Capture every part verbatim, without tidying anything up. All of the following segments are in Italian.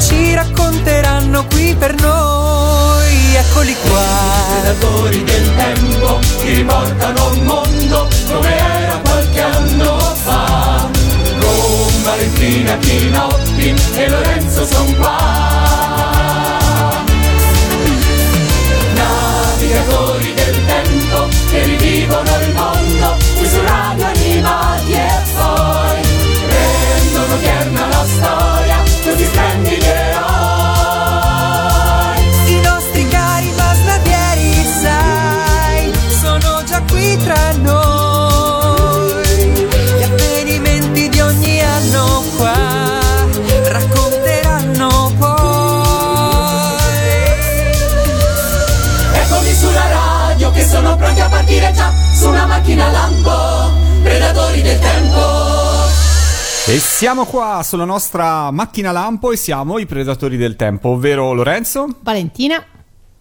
ci racconteranno qui per noi. Eccoli qua, predatori del tempo, che riportano un mondo come era qualche anno fa. Con Valentina, Kinoppi e Lorenzo son qua. Navigatori del tempo, che rivivono il mondo qui su Radio Animati e poi rendono tierna la storia questi splendidi eroi. Tra noi gli avvenimenti di ogni anno qua racconteranno poi. Eccoli sulla radio che sono pronti a partire già su una macchina lampo, predatori del tempo. E siamo qua sulla nostra macchina lampo e siamo i predatori del tempo, ovvero Lorenzo, Valentina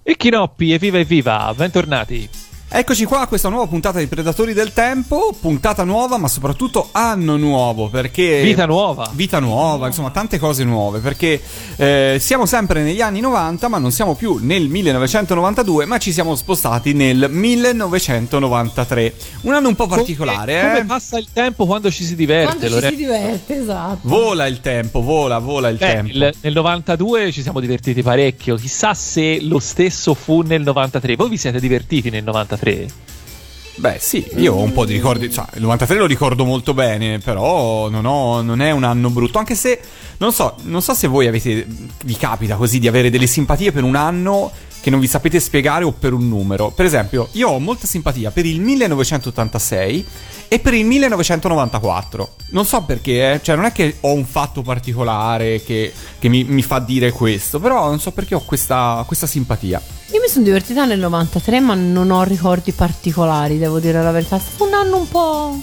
e Kinoppi. Evviva evviva, bentornati. Eccoci qua a questa nuova puntata di Predatori del Tempo, puntata nuova ma soprattutto anno nuovo, perché vita nuova, vita nuova, insomma tante cose nuove, perché eh, siamo sempre negli anni novanta ma non siamo più nel millenovecentonovantadue, ma ci siamo spostati nel millenovecentonovantatré, un anno un po' particolare. Come, eh? Come passa il tempo quando ci si diverte, quando Lorenzo. Ci si diverte, esatto. Vola il tempo, vola, vola il Beh, tempo. Il, nel novantadue ci siamo divertiti parecchio, chissà se lo stesso fu nel novantatré. Voi vi siete divertiti nel novantatré? Beh sì, io ho un po' di ricordi, cioè il novantatré lo ricordo molto bene, però non, ho, non è un anno brutto, anche se non so, non so se voi avete, vi capita così di avere delle simpatie per un anno che non vi sapete spiegare o per un numero. Per esempio io ho molta simpatia per il millenovecentottantasei e per il millenovecentonovantaquattro, non so perché, eh? Cioè non è che ho un fatto particolare che, che mi, mi fa dire questo, però non so perché ho questa, questa simpatia. Io mi sono divertita nel novantatré ma non ho ricordi particolari, devo dire la verità. È stato un anno un po'... un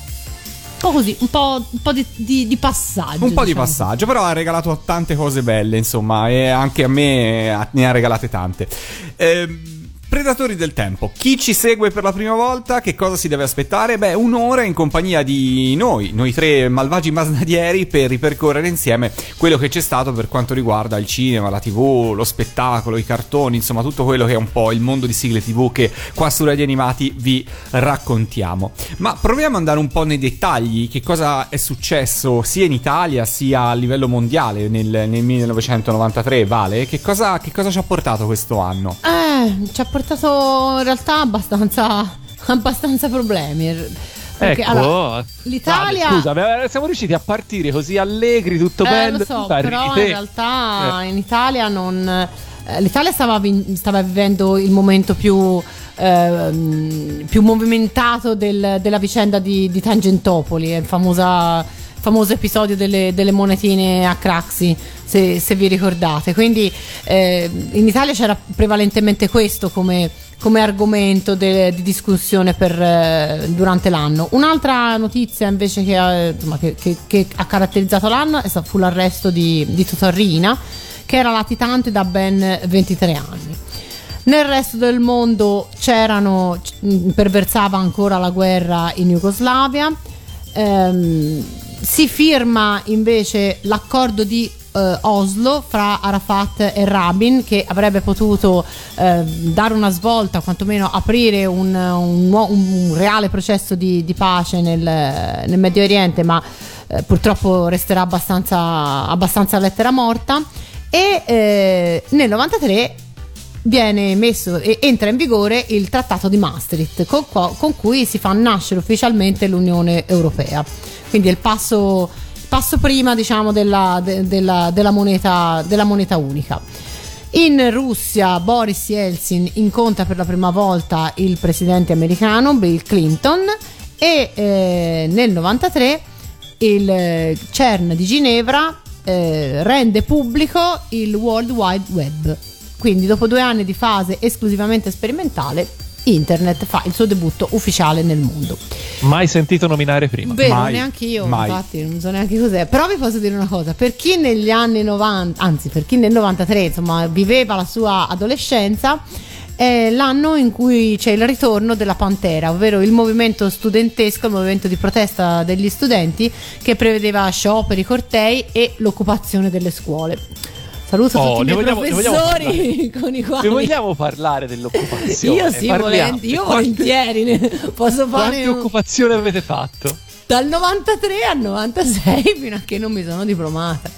po' così, un po', un po' di, di, di passaggio. Un po' diciamo. Di passaggio, però ha regalato tante cose belle, insomma, e anche a me ne ha regalate tante. Ehm... Predatori del Tempo, chi ci segue per la prima volta che cosa si deve aspettare? Beh, un'ora in compagnia di noi, noi tre malvagi masnadieri, per ripercorrere insieme quello che c'è stato per quanto riguarda il cinema, la tivù, lo spettacolo, i cartoni, insomma tutto quello che è un po' il mondo di sigle tivù che qua su Radio Animati vi raccontiamo. Ma proviamo ad andare un po' nei dettagli, che cosa è successo sia in Italia sia a livello mondiale nel, nel millenovecentonovantatré, Vale? Che cosa, che cosa ci ha portato questo anno? Eh, ci ha portato portato in realtà abbastanza abbastanza problemi, perché, ecco, allora, l'Italia, ah, scusa, siamo riusciti a partire così allegri, tutto eh, bello, lo so, però in realtà eh. in Italia non eh, l'Italia stava, vi- stava vivendo il momento più eh, più movimentato del, della vicenda di, di Tangentopoli, il famosa famoso episodio delle, delle monetine a Craxi, se, se vi ricordate. Quindi eh, in Italia c'era prevalentemente questo come, come argomento de, di discussione per, eh, durante l'anno. Un'altra notizia invece che ha, insomma, che, che, che ha caratterizzato l'anno fu l'arresto di, di Totorrina, che era latitante da ben ventitré anni. Nel resto del mondo c'erano perversava ancora la guerra in Jugoslavia. Ehm, si firma invece l'accordo di eh, Oslo fra Arafat e Rabin, che avrebbe potuto eh, dare una svolta, quantomeno aprire un, un, un reale processo di, di pace nel, nel Medio Oriente, ma eh, purtroppo resterà abbastanza, abbastanza lettera morta. E eh, nel novantatré viene messo e entra in vigore il Trattato di Maastricht, con, con cui si fa nascere ufficialmente l'Unione Europea. Quindi è il passo, passo prima, diciamo, della, de, della, della, moneta, della moneta unica. In Russia Boris Yeltsin incontra per la prima volta il presidente americano Bill Clinton e eh, nel novantatré il CERN di Ginevra eh, rende pubblico il World Wide Web. Quindi dopo due anni di fase esclusivamente sperimentale internet fa il suo debutto ufficiale nel mondo. Mai sentito nominare prima. Beh, mai, neanche io, mai. Infatti non so neanche cos'è. Però vi posso dire una cosa, per chi negli anni novanta, anzi per chi nel novantatré insomma viveva la sua adolescenza, è l'anno in cui c'è il ritorno della Pantera, ovvero il movimento studentesco, il movimento di protesta degli studenti che prevedeva scioperi, cortei e l'occupazione delle scuole. Saluto oh, tutti i miei vogliamo, professori con i quali... Ne vogliamo parlare dell'occupazione? Io sì, volenti, io volentieri ne posso fare... Quante un... occupazioni avete fatto? Dal novantatré al novantasei, fino a che non mi sono diplomata.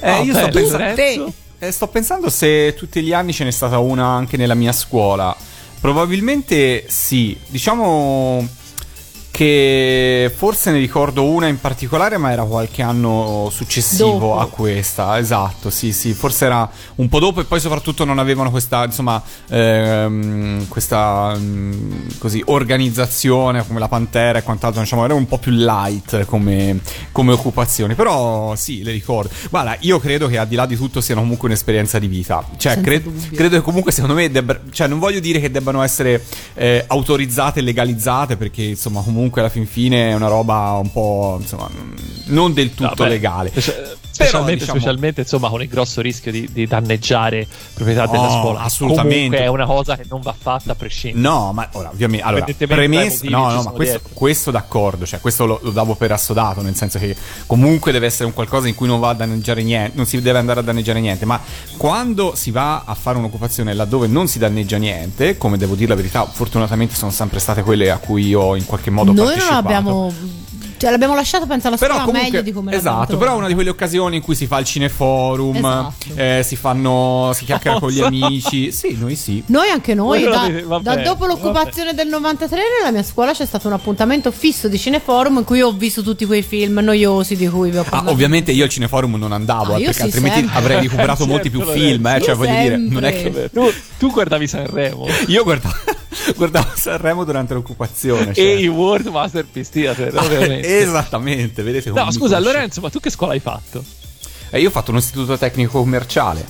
Eh, oh, io sto pensando, te. Eh, sto pensando se tutti gli anni ce n'è stata una anche nella mia scuola. Probabilmente sì. Diciamo che forse ne ricordo una in particolare, ma era qualche anno successivo dopo a questa. Esatto, sì, sì, forse era un po' dopo, e poi soprattutto non avevano questa, insomma, ehm, questa mh, così organizzazione come la Pantera e quant'altro, diciamo, era un po' più light come, come occupazione. Però sì, le ricordo. Guarda, io credo che al di là di tutto siano comunque un'esperienza di vita. Cioè, cre- credo che comunque, secondo me, debba- cioè, non voglio dire che debbano essere eh, autorizzate e legalizzate, perché insomma comunque comunque alla fin fine è una roba un po', insomma, non del tutto no, beh, legale specialmente, però, diciamo... specialmente insomma con il grosso rischio di, di danneggiare proprietà della oh, scuola. Assolutamente. Comunque è una cosa che non va fatta a prescindere. No, ma ora ovviamente allora, premesso, no, no, ma questo, questo d'accordo, cioè questo lo, lo davo per assodato, nel senso che comunque deve essere un qualcosa in cui non va a danneggiare niente, non si deve andare a danneggiare niente. Ma quando si va a fare un'occupazione laddove non si danneggia niente, come devo dire la verità, fortunatamente sono sempre state quelle a cui io in qualche modo noi non abbiamo, cioè l'abbiamo lasciato, penso, alla scuola comunque, meglio di come esatto l'abbiamo. Però è una di quelle occasioni in cui si fa il cineforum, esatto. eh, si fanno si chiacchiera oh, con gli amici. Sì, noi sì, noi anche noi da, vabbè, da dopo l'occupazione vabbè. del novantatré nella mia scuola c'è stato un appuntamento fisso di cineforum in cui ho visto tutti quei film noiosi di cui vi ho parlato. Ah, ovviamente io al cineforum non andavo, ah, eh, perché sì, altrimenti sempre. avrei recuperato molti più film, eh, cioè sempre. voglio dire, non è che tu, tu guardavi Sanremo. Io guardavo Guardavo Sanremo durante l'occupazione, cioè. E i World Masterpiece Theater, ovviamente. Esattamente, vedete come. No, scusa, conosce. Lorenzo, ma tu che scuola hai fatto? Eh, io ho fatto un istituto tecnico commerciale.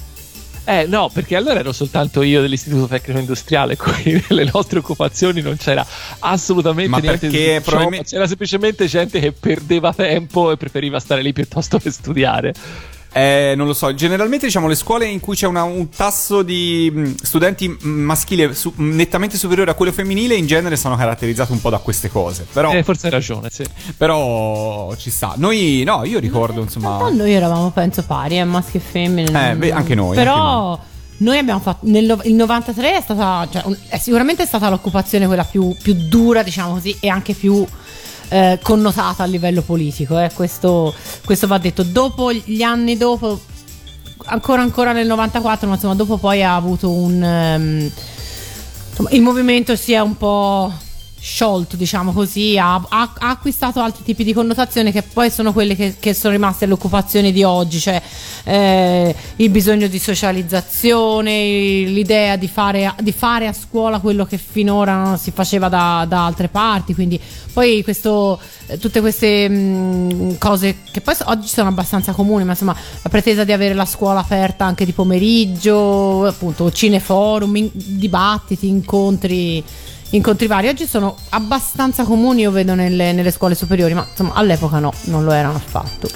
Eh no, perché allora ero soltanto io dell'istituto tecnico industriale, quindi nelle nostre occupazioni non c'era assolutamente ma niente di ciò, probabilmente... c'era semplicemente gente che perdeva tempo e preferiva stare lì piuttosto che studiare. Eh, non lo so, generalmente diciamo le scuole in cui c'è una, un tasso di studenti maschile su, nettamente superiore a quello femminile in genere sono caratterizzate un po' da queste cose, però eh, forse hai ragione, sì. Però ci sta. Noi no, io ricordo, insomma, noi eravamo penso pari, eh, maschi e femmine. Eh, beh, anche noi. Però anche noi. Noi abbiamo fatto nel il novantatré è stata, cioè, è sicuramente è stata l'occupazione quella più, più dura, diciamo così, e anche più Eh, connotata a livello politico, eh. questo, questo va detto. Dopo, gli anni dopo, ancora ancora nel novantaquattro, ma insomma dopo poi ha avuto un um, insomma, il movimento si è un po' sciolto, diciamo così, ha, ha, ha acquistato altri tipi di connotazione che poi sono quelle che, che sono rimaste all'occupazione di oggi, cioè eh, il bisogno di socializzazione, l'idea di fare, di fare a scuola quello che finora non si faceva da, da altre parti, quindi poi questo, tutte queste mh, cose che poi oggi sono abbastanza comuni, ma insomma la pretesa di avere la scuola aperta anche di pomeriggio, appunto cineforum, in, dibattiti, incontri incontri vari oggi sono abbastanza comuni, io vedo nelle, nelle scuole superiori, ma insomma all'epoca no, non lo erano affatto.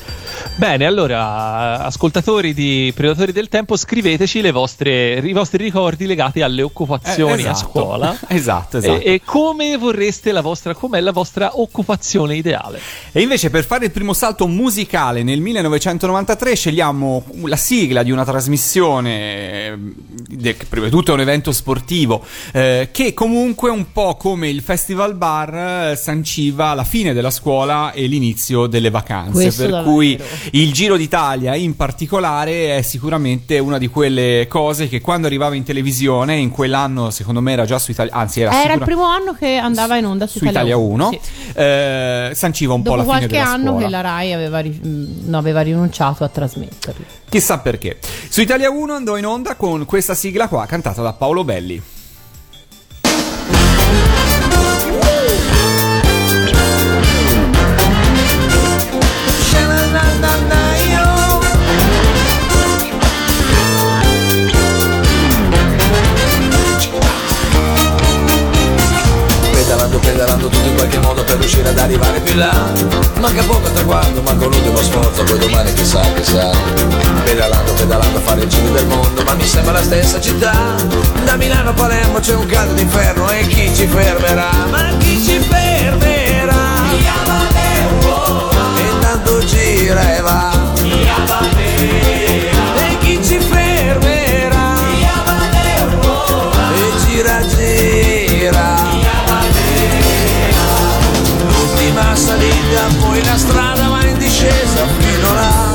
Bene, allora ascoltatori di Predatori del Tempo, scriveteci le vostre, i vostri ricordi legati alle occupazioni, eh, esatto, a scuola. Esatto, esatto. E, e come vorreste la vostra, com'è la vostra occupazione ideale. E invece per fare il primo salto musicale nel millenovecentonovantatré scegliamo la sigla di una trasmissione che prima di tutto è un evento sportivo, eh, che comunque un po' come il Festival Bar sanciva la fine della scuola e l'inizio delle vacanze. Questo per cui il Giro d'Italia in particolare è sicuramente una di quelle cose che quando arrivava in televisione in quell'anno, secondo me era già su Italia, anzi era, era sicura... il primo anno che andava in onda su, su Italia uno, sì. eh, sanciva un dopo po' la fine della scuola, qualche anno che la Rai aveva, ri... no, aveva rinunciato a trasmetterli, chissà perché. Su Italia uno andò in onda con questa sigla qua cantata da Paolo Belli. lavorando, pedalando tutti in qualche modo per riuscire ad arrivare più là. Manca poco al traguardo, manca l'ultimo sforzo, poi domani chissà, chissà. Pedalando, pedalando a fare i giri del mondo, ma mi sembra la stessa città. Da Milano a Palermo c'è un caldo d'inferno, e chi ci fermerà? Ma chi ci fermerà? E tanto gira e va. E chi ci fermerà? E gira, gira. L'ultima salita, poi la strada va in discesa fino là.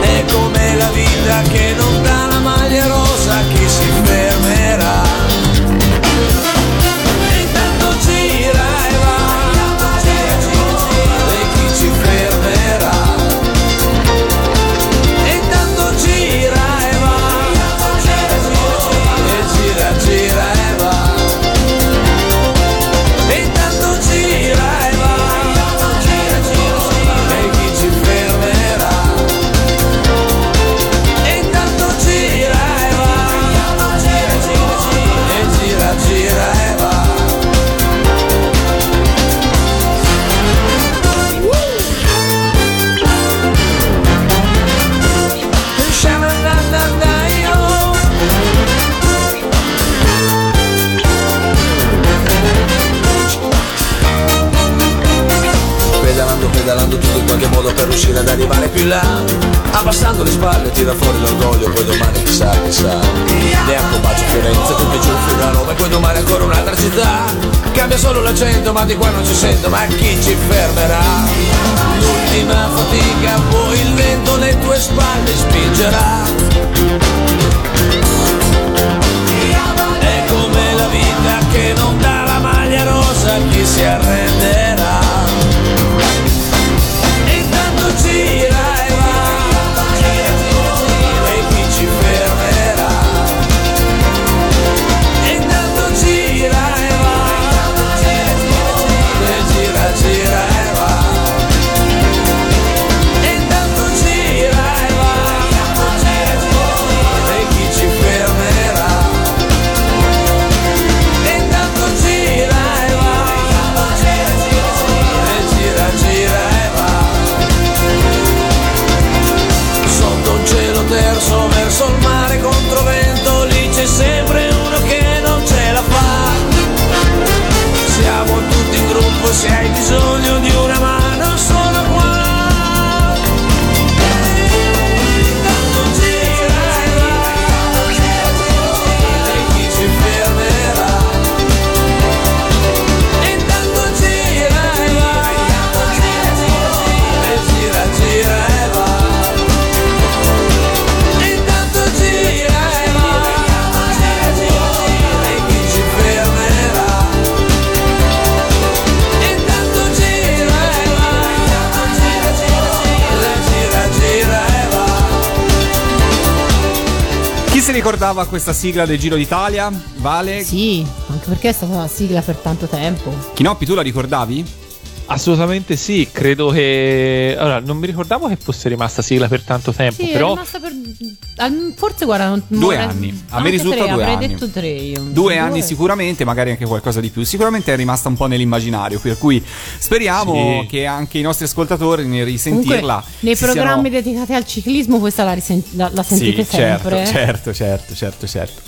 È come la vita che non dà la maglia rosa, chi si fermerà? E tanto gira e va, e chi ci fermerà? E tanto gira e va, e gira, gira e va. E tanto gira e va, e chi ci fermerà? E tanto gira e va, e gira, gira e va. Pedalando, pedalando tutto in qualche modo per riuscire ad arrivare più là. Abbassando le spalle tira fuori l'orgoglio, poi domani chissà, chissà. Neanche un bacio a Firenze, tutti giù fino a Roma, e poi domani ancora un'altra città. Cambia solo l'accento ma di qua non ci sento, ma chi ci fermerà? L'ultima fatica, poi il vento le tue spalle spingerà. È come la vita che non dà la maglia rosa, chi si arrenderà? E tanto gira e va, e chi ci fermerà? E tanto gira e va, e gira, gira e va. E tanto gira e va, e chi ci fermerà? E tanto gira e va, e gira, gira e va. Sotto un cielo terzo, verso il mare contro vento, lì c'è sempre uno che non ce la fa. Siamo tutti in gruppo, se hai bisogno di una mano sono qua. E tanto gira e va, e chi ci fermerà? E tanto gira e va, e gira, gira e va. E tanto gira e va, e chi ci fermerà? E tanto gira e va, e gira, gira e va. Chi si ricordava questa sigla del Giro d'Italia? Vale? Sì, anche perché è stata una sigla per tanto tempo. Kinoppi, tu la ricordavi? Assolutamente sì, credo che... Allora, non mi ricordavo che fosse rimasta sigla per tanto tempo, Sì, però... è rimasta per... al- Forse, guarda... non- Due non- anni, a me anche risulta tre, due avrei anni. detto tre io. Due, anni sicuramente, magari anche qualcosa di più. Sicuramente è rimasta un po' nell'immaginario, per cui speriamo Sì. che anche i nostri ascoltatori nel Comunque, risentirla nei si programmi siano- dedicati al ciclismo questa la, risen- la- la sentite sì, certo, sempre. certo, certo, certo, certo.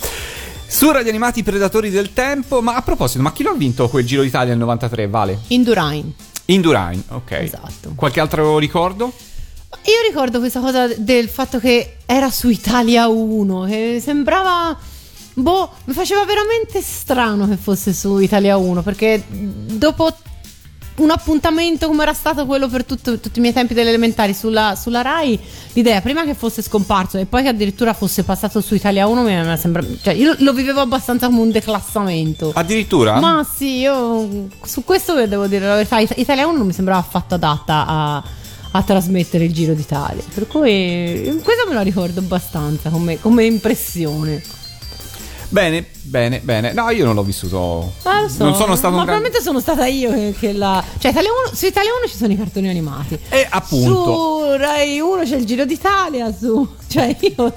Su Radio Animati Predatori del Tempo, ma a proposito, ma chi lo ha vinto quel Giro d'Italia nel novantatré, Vale? Indurain. Indurain, ok. Esatto. Qualche altro ricordo? Io ricordo questa cosa del fatto che era su Italia uno, che sembrava... Boh, mi faceva veramente strano che fosse su Italia uno, perché dopo un appuntamento come era stato quello per tutto- tutti i miei tempi delle elementari sulla, sulla Rai, l'idea prima che fosse scomparso e poi che addirittura fosse passato su Italia uno mi era sembra- cioè io lo vivevo abbastanza come un declassamento. Addirittura? Ma sì, io su questo devo dire la verità, It- Italia uno non mi sembrava affatto adatta a, a trasmettere il Giro d'Italia, per cui questo me lo ricordo abbastanza come, come impressione. Bene, bene, bene. No, io non l'ho vissuto. Ma lo so, non sono stato ma un gran- probabilmente sono stata io che, che la. Cioè, Italia uno, su Italia uno ci sono i cartoni animati. E appunto. Su Rai uno c'è il Giro d'Italia. Su. Cioè, io.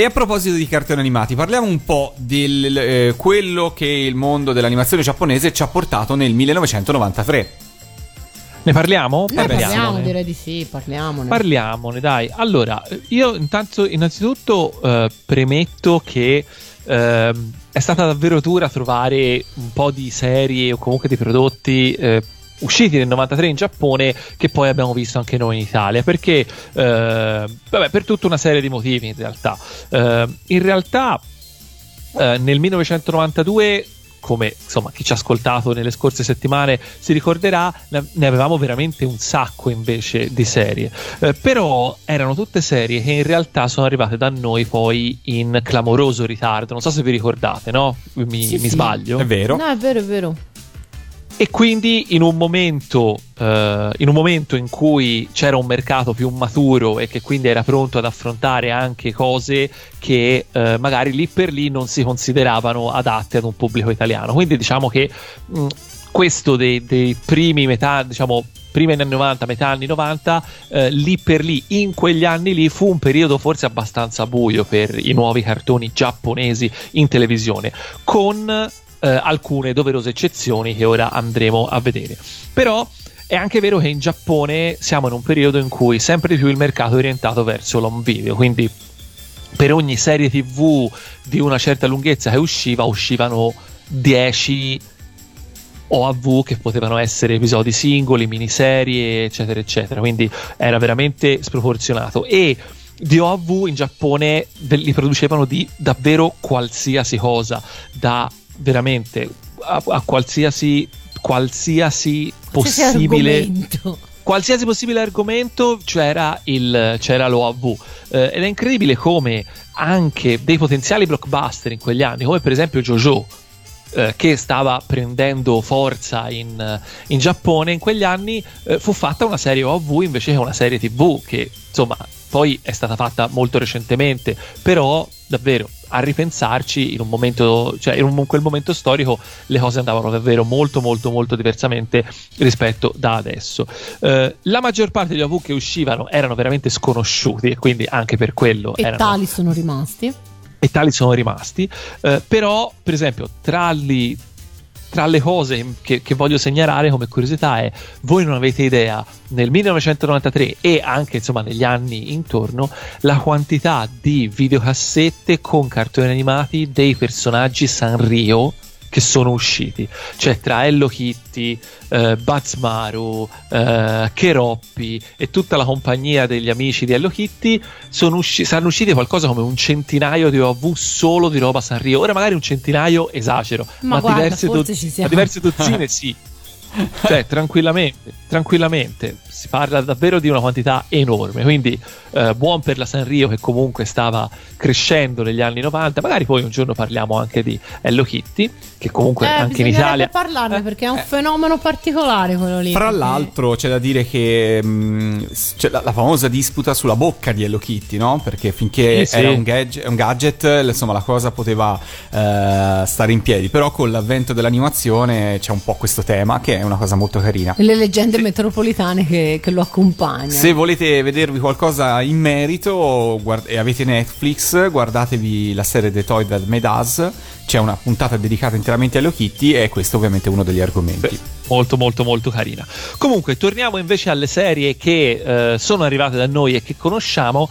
E a proposito di cartoni animati, parliamo un po' di eh, quello che il mondo dell'animazione giapponese ci ha portato nel millenovecentonovantatré. Ne parliamo? Ne parliamone. Parliamo, direi di sì, parliamone. Parliamone, dai. Allora, io intanto innanzitutto eh, premetto che eh, è stata davvero dura trovare un po' di serie o comunque di prodotti eh, usciti nel novantatré in Giappone che poi abbiamo visto anche noi in Italia, perché eh, vabbè, per tutta una serie di motivi in realtà. Eh, in realtà eh, nel millenovecentonovantadue, come insomma chi ci ha ascoltato nelle scorse settimane si ricorderà, ne avevamo veramente un sacco invece di serie, eh, però erano tutte serie che in realtà sono arrivate da noi poi in clamoroso ritardo, non so se vi ricordate, no? Mi, sì, mi sì. sbaglio? È vero? No, è vero, è vero. E quindi in un momento eh, in un momento in cui c'era un mercato più maturo e che quindi era pronto ad affrontare anche cose che eh, magari lì per lì non si consideravano adatte ad un pubblico italiano, quindi diciamo che mh, questo dei, dei primi metà, diciamo prima anni novanta, metà anni novanta, eh, lì per lì, in quegli anni lì fu un periodo forse abbastanza buio per i nuovi cartoni giapponesi in televisione, con Eh, alcune doverose eccezioni che ora andremo a vedere. Però è anche vero che in Giappone siamo in un periodo in cui sempre di più il mercato è orientato verso l'home video, quindi per ogni serie tv di una certa lunghezza che usciva uscivano dieci O A V che potevano essere episodi singoli, miniserie, eccetera eccetera, quindi era veramente sproporzionato. E di O A V in Giappone li producevano di davvero qualsiasi cosa, da veramente a, a qualsiasi qualsiasi possibile argomento. Qualsiasi possibile argomento c'era il c'era l'O A V, eh, ed è incredibile come anche dei potenziali blockbuster in quegli anni, come per esempio JoJo, eh, che stava prendendo forza in, in Giappone in quegli anni, eh, fu fatta una serie O A V invece che una serie tv, che insomma poi è stata fatta molto recentemente, però davvero a ripensarci in un momento, cioè in, un, in quel momento storico le cose andavano davvero molto molto molto diversamente rispetto da adesso. Eh, la maggior parte degli O V che uscivano erano veramente sconosciuti e quindi anche per quello e erano... tali sono rimasti e tali sono rimasti, eh, però per esempio tra gli Tra le cose che, che voglio segnalare come curiosità è, voi non avete idea, nel millenovecentonovantatré e anche insomma negli anni intorno, la quantità di videocassette con cartoni animati dei personaggi Sanrio che sono usciti, cioè tra Hello Kitty, eh, Bazmaru, eh, Kinoppi e tutta la compagnia degli amici di Hello Kitty sono, usci- sono usciti qualcosa come un centinaio di O A V solo di roba Sanrio. Ora magari un centinaio esagero, ma, ma guarda, diverse do- a diverse dozzine sì, cioè tranquillamente tranquillamente si parla davvero di una quantità enorme, quindi eh, buon per la Sanrio che comunque stava crescendo negli anni novanta. Magari poi un giorno parliamo anche di Hello Kitty, che comunque eh, anche in Italia parlarne eh, perché è un eh. fenomeno particolare quello lì, fra perché... l'altro c'è da dire che mh, c'è la, la famosa disputa sulla bocca di Hello Kitty, no? Perché finché eh, sì. era un gadget, un gadget insomma la cosa poteva eh, stare in piedi, però con l'avvento dell'animazione c'è un po' questo tema che è una cosa molto carina. Le leggende se... metropolitane che, che lo accompagnano. Se volete vedervi qualcosa in merito guard- e avete Netflix, guardatevi la serie The Toy That Made Us, c'è una puntata dedicata interamente a Hello Kitty e questo ovviamente è uno degli argomenti. Beh, molto molto molto carina. Comunque torniamo invece alle serie che eh, sono arrivate da noi e che conosciamo.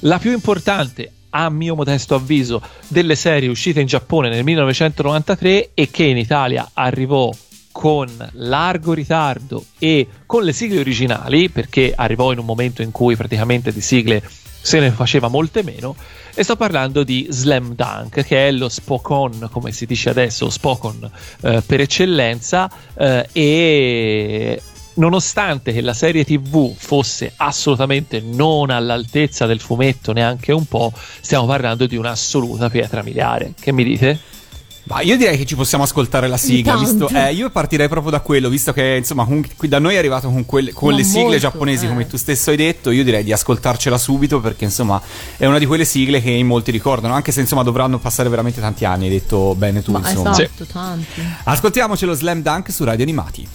La più importante, a mio modesto avviso, delle serie uscite in Giappone nel millenovecentonovantatré e che in Italia arrivò con largo ritardo e con le sigle originali, perché arrivò in un momento in cui praticamente di sigle se ne faceva molte meno, e sto parlando di Slam Dunk, che è lo Spokon, come si dice adesso, Spokon eh, per eccellenza, eh, e nonostante che la serie tv fosse assolutamente non all'altezza del fumetto neanche un po', stiamo parlando di un'assoluta pietra miliare. Che mi dite? Ma io direi che ci possiamo ascoltare la sigla, visto, eh, io partirei proprio da quello, visto che insomma con, qui da noi è arrivato con, quelle, con le sigle molto, giapponesi eh. come tu stesso hai detto. Io direi di ascoltarcela subito, perché insomma è una di quelle sigle che in molti ricordano, anche se insomma dovranno passare veramente tanti anni. Hai detto bene tu. Ma insomma esatto, sì. tanti. Ascoltiamocelo Slam Dunk su Radio Animati.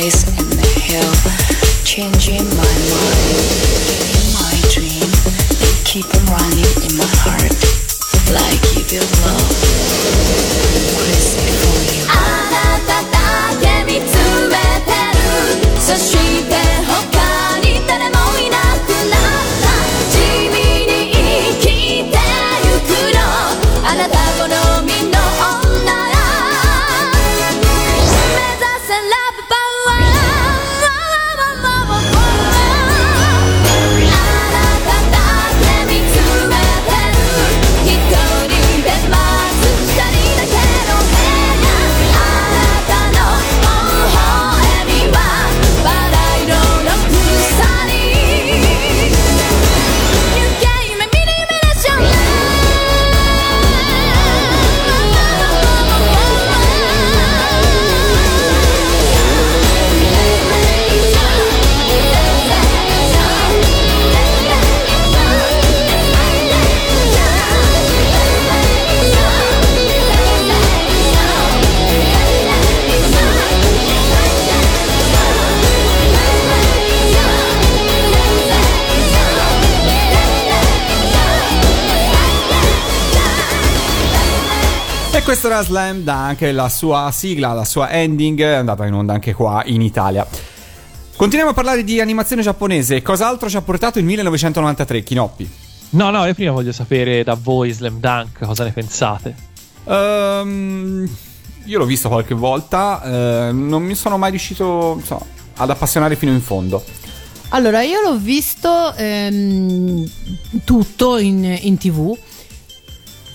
rise in the hill, changing my mind. In my dream, you keep on running in my heart, like you will love. Crazy for you. 'Slam Dunk', la sua sigla, la sua ending è andata in onda anche qua in Italia. Continuiamo a parlare di animazione giapponese. Cos'altro ci ha portato il millenovecentonovantatré, Kinoppi? No, no, io prima voglio sapere da voi 'Slam Dunk', cosa ne pensate? Um, io l'ho visto qualche volta, eh, non mi sono mai riuscito so, ad appassionare fino in fondo. Allora, io l'ho visto ehm, tutto in, in tv.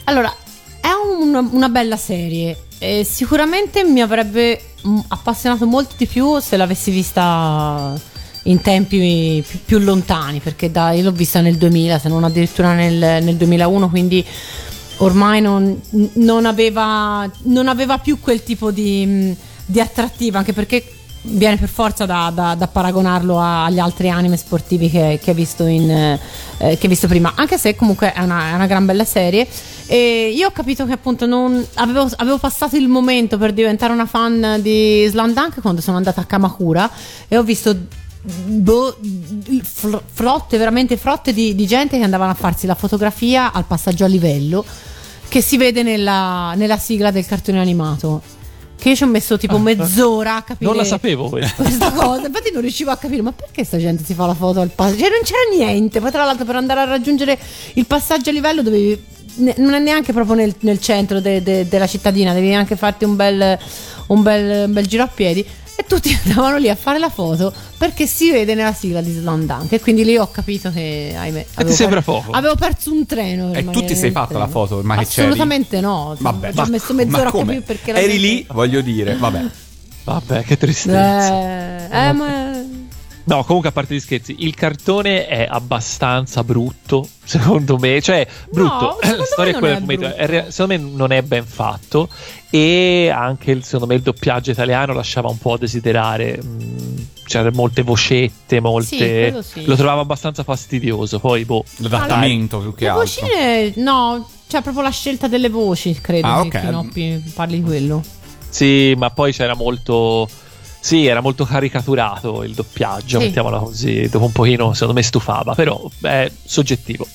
Allora, è un, una bella serie e sicuramente mi avrebbe appassionato molto di più se l'avessi vista in tempi più, più lontani, perché da, io l'ho vista nel duemila, se non addirittura nel, nel duemilauno, quindi ormai non, non, aveva, non aveva più quel tipo di, di attrattiva, anche perché viene per forza da, da, da paragonarlo a, agli altri anime sportivi che, che, hai visto in, eh, che hai visto prima, anche se comunque è una, è una gran bella serie. E io ho capito che appunto non avevo, avevo passato il momento per diventare una fan di Slam Dunk quando sono andata a Kamakura e ho visto bo, flotte, veramente frotte di, di gente che andavano a farsi la fotografia al passaggio a livello che si vede nella, nella sigla del cartone animato, che io ci ho messo tipo mezz'ora a capire. Non la sapevo questa cosa, infatti non riuscivo a capire ma perché sta gente si fa la foto al passaggio, cioè non c'era niente. Poi tra l'altro per andare a raggiungere il passaggio a livello dovevi, ne, non è neanche proprio nel, nel centro de, de, della cittadina, devi anche farti un bel, un bel un bel giro a piedi e tutti andavano lì a fare la foto perché si vede nella sigla di Slam Dunk, e quindi lì ho capito che ahimè, e ti sembra per... poco, avevo perso un treno e tu ti sei fatta la foto ormai che c'eri? Assolutamente no, vabbè, ci ho messo mezz'ora a capire perché eri mia... lì, voglio dire, vabbè vabbè che tristezza. eh, eh, eh, ma... no, comunque a parte gli scherzi, il cartone è abbastanza brutto secondo me, cioè brutto, no, la storia è quella del momento, è, secondo me non è ben fatto e anche il, secondo me il doppiaggio italiano lasciava un po' a desiderare, c'erano molte vocette, molte sì, sì. Lo trovavo abbastanza fastidioso, poi boh, l'adattamento allora, più che le altro le vocine no, cioè proprio la scelta delle voci credo ah, che okay. Kinoppi parli di quello sì, ma poi c'era molto sì, era molto caricaturato il doppiaggio, sì. Mettiamola così, dopo un pochino secondo me stufava, però è soggettivo,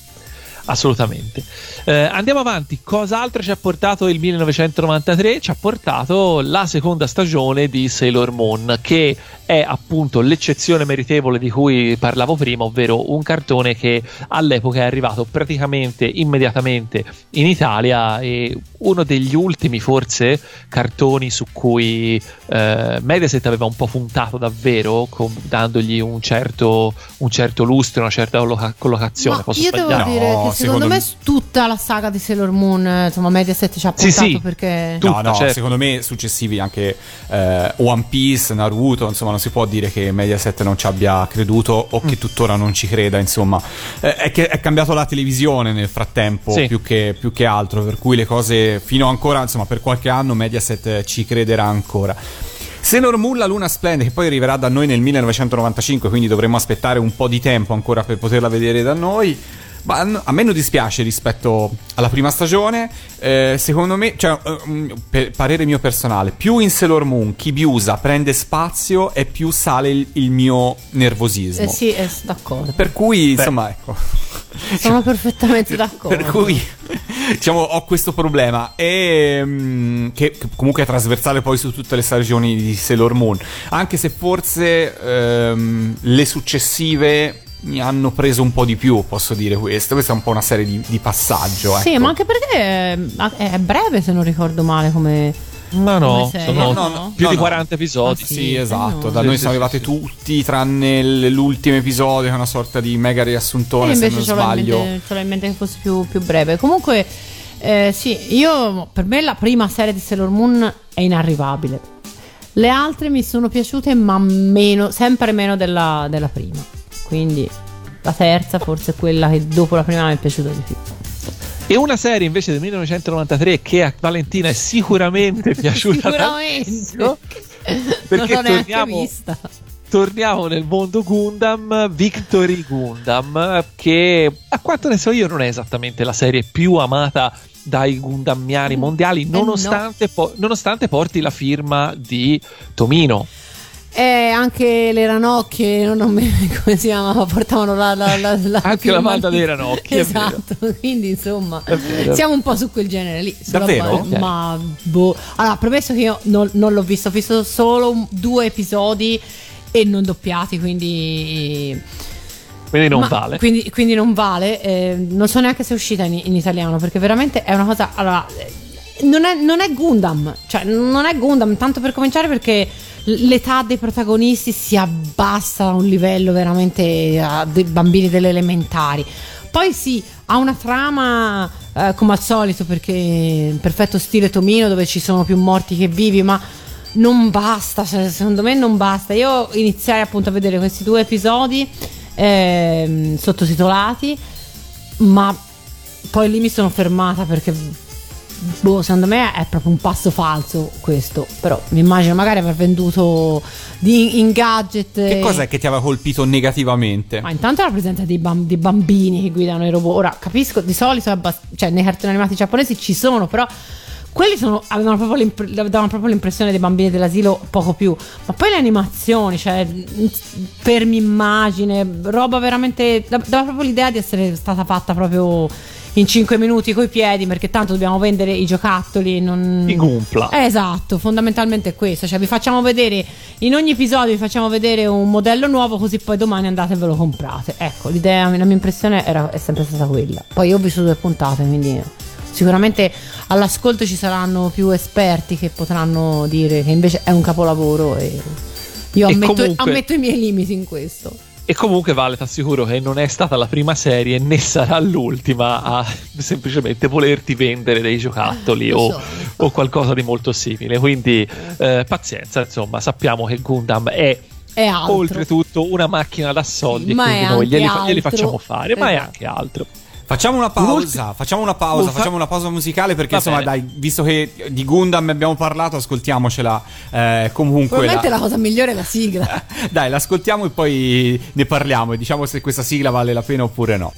assolutamente. Eh, andiamo avanti, cos'altro ci ha portato il millenovecentonovantatré? Ci ha portato la seconda stagione di Sailor Moon, che è appunto l'eccezione meritevole di cui parlavo prima, ovvero un cartone che all'epoca è arrivato praticamente immediatamente in Italia e uno degli ultimi forse cartoni su cui eh, Mediaset aveva un po' puntato davvero, com- dandogli un certo, un certo lustro, una certa colloca- collocazione. Ma posso io sbagliare? Devo dire no, che secondo, secondo me m- tutta la saga di Sailor Moon, insomma Mediaset ci ha puntato, sì, sì. Perché no, no, certo. Secondo me successivi anche eh, One Piece, Naruto, insomma si può dire che Mediaset non ci abbia creduto o che tuttora non ci creda, insomma eh, è che è cambiato la televisione nel frattempo, sì. più, che, più che altro, per cui le cose fino ancora insomma per qualche anno Mediaset ci crederà ancora. Sailor Moon, la luna splende, che poi arriverà da noi nel millenovecentonovantacinque, quindi dovremo aspettare un po' di tempo ancora per poterla vedere da noi. Ma a me non dispiace rispetto alla prima stagione. eh, Secondo me, cioè, per parere mio personale, più in Sailor Moon Chibiusa prende spazio e più sale il, il mio nervosismo. eh Sì, eh, d'accordo. Per cui, beh, insomma, ecco, sono perfettamente d'accordo. Per cui, diciamo, ho questo problema e, mh, che comunque è trasversale poi su tutte le stagioni di Sailor Moon. Anche se forse ehm, le successive mi hanno preso un po' di più, posso dire questo. Questa è un po' una serie di, di passaggio, ecco. Sì, ma anche perché è, è breve, se non ricordo male, come... Ma no, no, no, no, no, più no, di quaranta episodi. Ah, sì, sì, esatto. No. Da noi sì, siamo sì, arrivati sì. tutti, tranne l'ultimo episodio, che è una sorta di mega riassuntone. E se non sbaglio, invece ce l'ho in mente che fosse più, più breve. Comunque, eh, sì, io per me la prima serie di Sailor Moon è inarrivabile. Le altre mi sono piaciute, ma meno, sempre meno della, della prima. Quindi la terza, forse, è quella che dopo la prima mi è piaciuta di più. E una serie invece del millenovecentonovantatré che a Valentina è sicuramente piaciuta tantissimo, perché non l'ho torniamo, vista. torniamo nel mondo Gundam, Victory Gundam, che a quanto ne so io non è esattamente la serie più amata dai gundamiani mm. mondiali, nonostante, eh no. po- nonostante porti la firma di Tomino. Eh, anche le ranocchie, non ho me- come si chiama, portavano la, la, la, la anche la banda dei ranocchi, esatto, quindi insomma siamo un po' su quel genere lì. Davvero? Okay. Ma boh, allora, premesso che io non, non l'ho visto, ho visto solo due episodi e non doppiati, quindi quindi non Ma, vale quindi, quindi non vale eh, non so neanche se è uscita in, in italiano, perché veramente è una cosa, allora, non è, non è Gundam, cioè non è Gundam, tanto per cominciare, perché l'età dei protagonisti si abbassa a un livello veramente a dei bambini delle elementari. Poi sì, ha una trama eh, come al solito, perché in perfetto stile Tomino, dove ci sono più morti che vivi, ma non basta, cioè, secondo me non basta. Io iniziai appunto a vedere questi due episodi eh, sottotitolati, ma poi lì mi sono fermata, perché boh, secondo me è proprio un passo falso questo. Però mi immagino magari aver venduto di, in gadget. Che e... cos'è che ti aveva colpito negativamente? Ma intanto la presenza dei, bam- dei bambini che guidano i robot. Ora capisco, di solito abbast- cioè nei cartoni animati giapponesi ci sono, però quelli sono, avevano proprio davano proprio l'impressione dei bambini dell'asilo, poco più. Ma poi le animazioni, cioè fermimmagine, roba veramente, dava proprio l'idea di essere stata fatta proprio in cinque minuti coi piedi, perché tanto dobbiamo vendere i giocattoli, non... i gumpla. Eh, esatto, fondamentalmente è questo, cioè vi facciamo vedere in ogni episodio, vi facciamo vedere un modello nuovo, così poi domani andate e ve lo comprate. Ecco, l'idea, la mia impressione era, è sempre stata quella. Poi io ho visto due puntate, quindi sicuramente all'ascolto ci saranno più esperti che potranno dire che invece è un capolavoro, e io e ammetto, comunque... ammetto i miei limiti in questo. E comunque, Vale, ti assicuro che non è stata la prima serie né sarà l'ultima a semplicemente volerti vendere dei giocattoli o, so. o qualcosa di molto simile. Quindi eh, pazienza, insomma, sappiamo che Gundam è, è oltretutto una macchina da soldi, sì, quindi noi glieli, fa- glieli facciamo fare, esatto. Ma è anche altro. Facciamo una pausa, facciamo una pausa, facciamo una pausa musicale, perché insomma dai, visto che di Gundam abbiamo parlato, ascoltiamocela eh, comunque. Probabilmente la... la cosa migliore è la sigla. Dai, l'ascoltiamo e poi ne parliamo e diciamo se questa sigla vale la pena oppure no.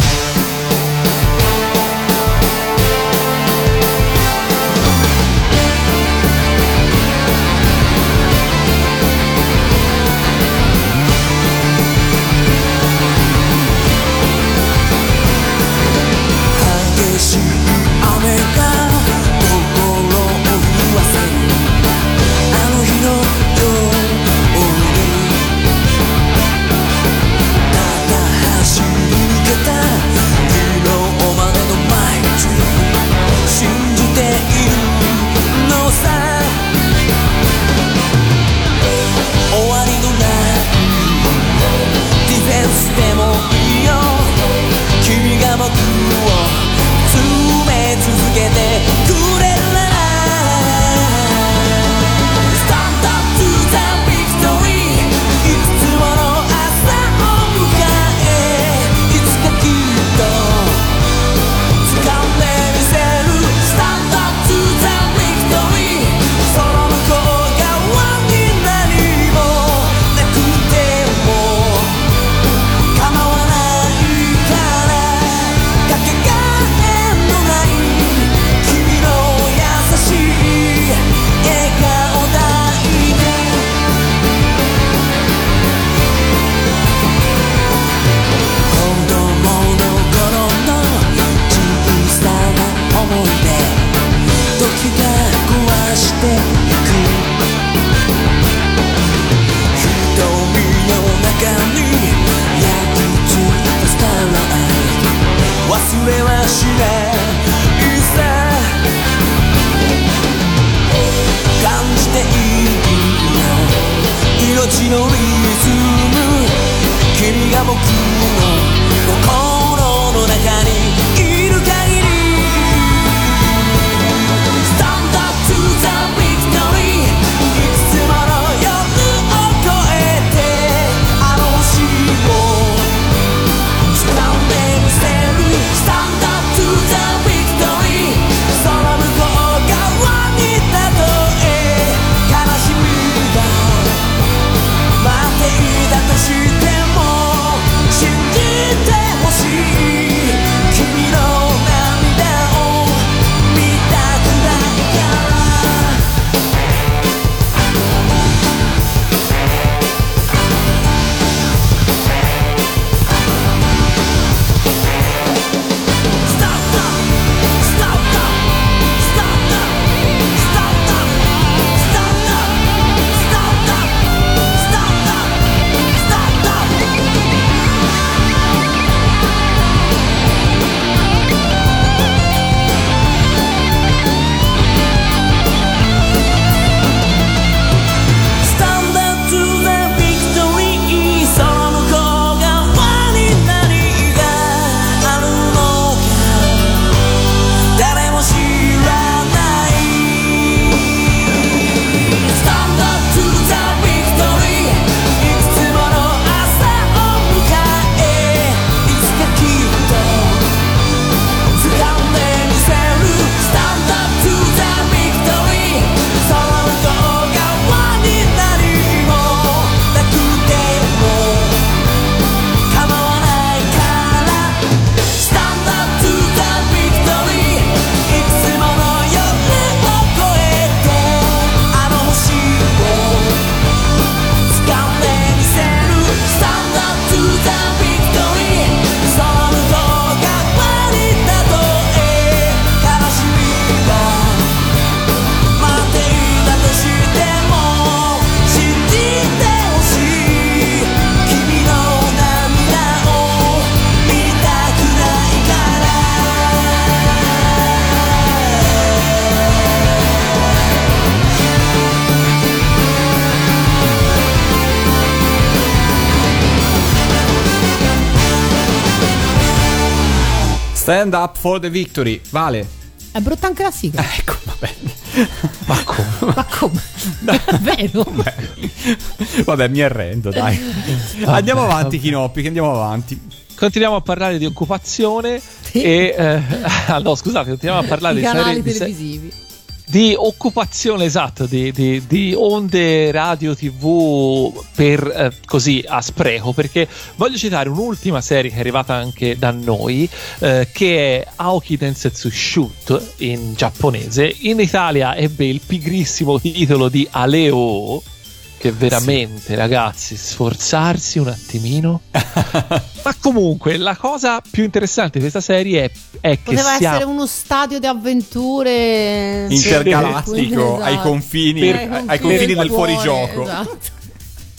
Stand Up for the Victory. Vale, è brutta anche la sigla. Eh, ecco, vabbè. Ma come? Ma come? Davvero? Vabbè. Vabbè, mi arrendo, dai. Vabbè, andiamo avanti, vabbè. Kinoppi, che andiamo avanti. Continuiamo a parlare di occupazione sì. e eh, ah, no, scusate, continuiamo a parlare di canali di televisivi. Di occupazione, esatto, di, di, di onde radio tv per eh, così a spreco, perché voglio citare un'ultima serie che è arrivata anche da noi, eh, che è Aoki Densetsu Shoot in giapponese. In Italia ebbe il pigrissimo titolo di Aleo, che veramente sì. ragazzi, sforzarsi un attimino. Ma comunque la cosa più interessante di questa serie è, è che poteva siamo... essere uno stadio di avventure intergalattico, esatto. ai confini per, ai confini, ai confini del, del fuorigioco, esatto.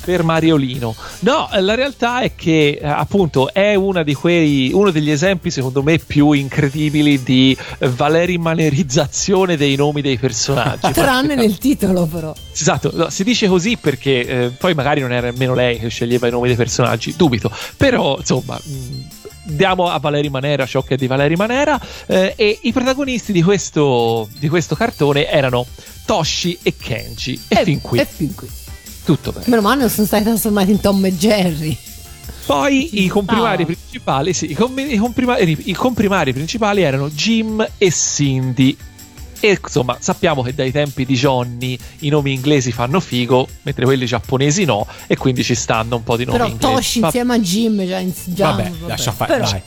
per Mariolino. No, la realtà è che appunto è una di quei uno degli esempi secondo me più incredibili di valerimanerizzazione dei nomi dei personaggi, tranne nel titolo però. Esatto, no, si dice così perché eh, poi magari non era nemmeno lei che sceglieva i nomi dei personaggi, dubito, però insomma mh, diamo a Valerimanera ciò che è di Valerimanera. Eh, e i protagonisti di questo di questo cartone erano Toshi e Kenji e, e fin qui. E fin qui. Tutto bene. Meno male non sono stati trasformati in Tom e Jerry. Poi sì, i comprimari ah. principali, sì, i, com- i, comprimari, i comprimari principali erano Jim e Cindy. E insomma, sappiamo che dai tempi di Johnny i nomi inglesi fanno figo, mentre quelli giapponesi no, e quindi ci stanno un po' di nomi però inglesi. Però Toshi Va- insieme a Jim già in- già, vabbè, vabbè, lascia fare, però... dai.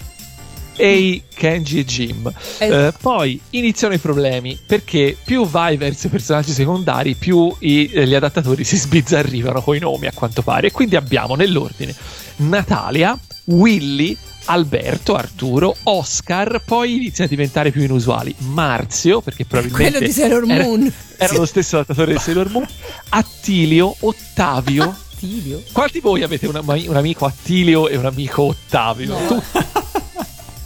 E Kenji e Jim esatto. eh, poi iniziano i problemi, perché più vai verso i personaggi secondari più i, gli adattatori si sbizzarrivano coi nomi a quanto pare, e quindi abbiamo nell'ordine Natalia, Willy, Alberto, Arturo, Oscar, poi iniziano a diventare più inusuali Marzio, perché probabilmente quello di Sailor Moon era, era sì. lo stesso adattatore di Sailor Moon, Attilio, Ottavio. Attilio? Quanti voi avete un, un amico Attilio e un amico Ottavio? No. Tu?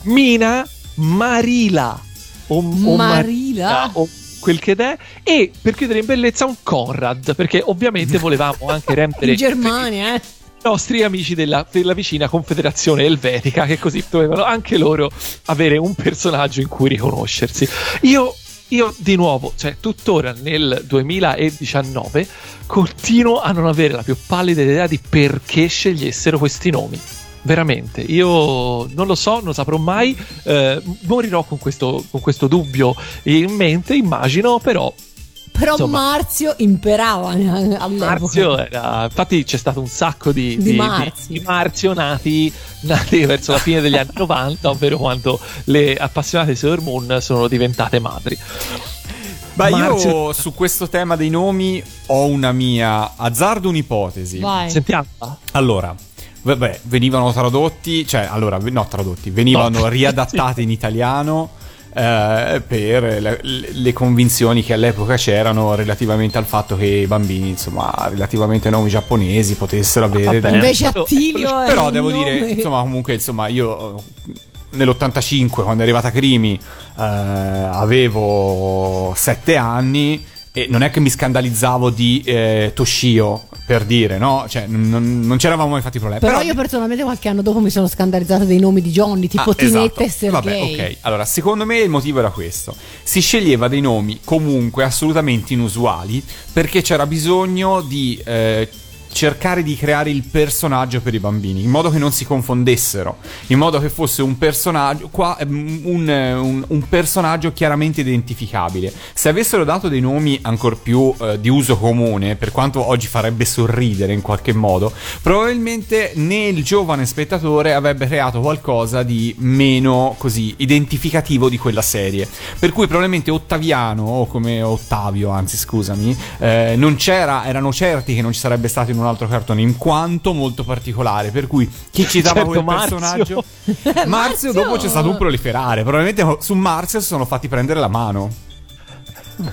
Mina, Marila o, o Marila o quel che è, e per chiudere in bellezza un Conrad, perché ovviamente volevamo anche rendere in Germania eh nostri amici della, della vicina Confederazione Elvetica, che così dovevano anche loro avere un personaggio in cui riconoscersi. Io, io di nuovo, cioè tuttora nel duemiladiciannove continuo a non avere la più pallida idea di perché scegliessero questi nomi. Veramente, io non lo so, non saprò mai, eh, morirò con questo, con questo dubbio in mente, immagino, però... Però insomma, Marzio imperava all'epoca. Marzio era, infatti c'è stato un sacco di, di, di, Marzio. di, di Marzio nati, nati verso la fine degli anni novanta, ovvero quando le appassionate di Sailor Moon sono diventate madri. Ma Marzio... io su questo tema dei nomi ho una mia, azzardo un'ipotesi. Vai. Sentiamo. Allora, vabbè, venivano tradotti, cioè allora, no tradotti, venivano no. riadattati in italiano. Uh, per le, le convinzioni che all'epoca c'erano relativamente al fatto che i bambini, insomma, relativamente ai nomi giapponesi potessero avere ah, invece Attilio, però devo nome. dire, insomma, comunque, insomma, io nell'ottantacinque quando è arrivata Crimi uh, avevo sette anni e non è che mi scandalizzavo di eh, Toshio, per dire, no? Cioè non, non c'eravamo mai fatti problemi. Però, però io personalmente qualche anno dopo mi sono scandalizzata dei nomi di Johnny, tipo ah, Tinetta esatto. e Sergei. Vabbè, ok. Allora, secondo me il motivo era questo. Si sceglieva dei nomi comunque assolutamente inusuali perché c'era bisogno di eh, cercare di creare il personaggio per i bambini, in modo che non si confondessero, in modo che fosse un personaggio qua, un, un, un personaggio chiaramente identificabile. Se avessero dato dei nomi ancor più eh, di uso comune, per quanto oggi farebbe sorridere in qualche modo, probabilmente nel giovane spettatore avrebbe creato qualcosa di meno così identificativo di quella serie, per cui probabilmente Ottaviano o come Ottavio, anzi scusami, eh, non c'era, erano certi che non ci sarebbe stato in un altro cartone, in quanto molto particolare, per cui chi citava certo, quel Marzio. personaggio Marzio, Marzio dopo c'è stato un proliferare, probabilmente su Marzio si sono fatti prendere la mano. Beh.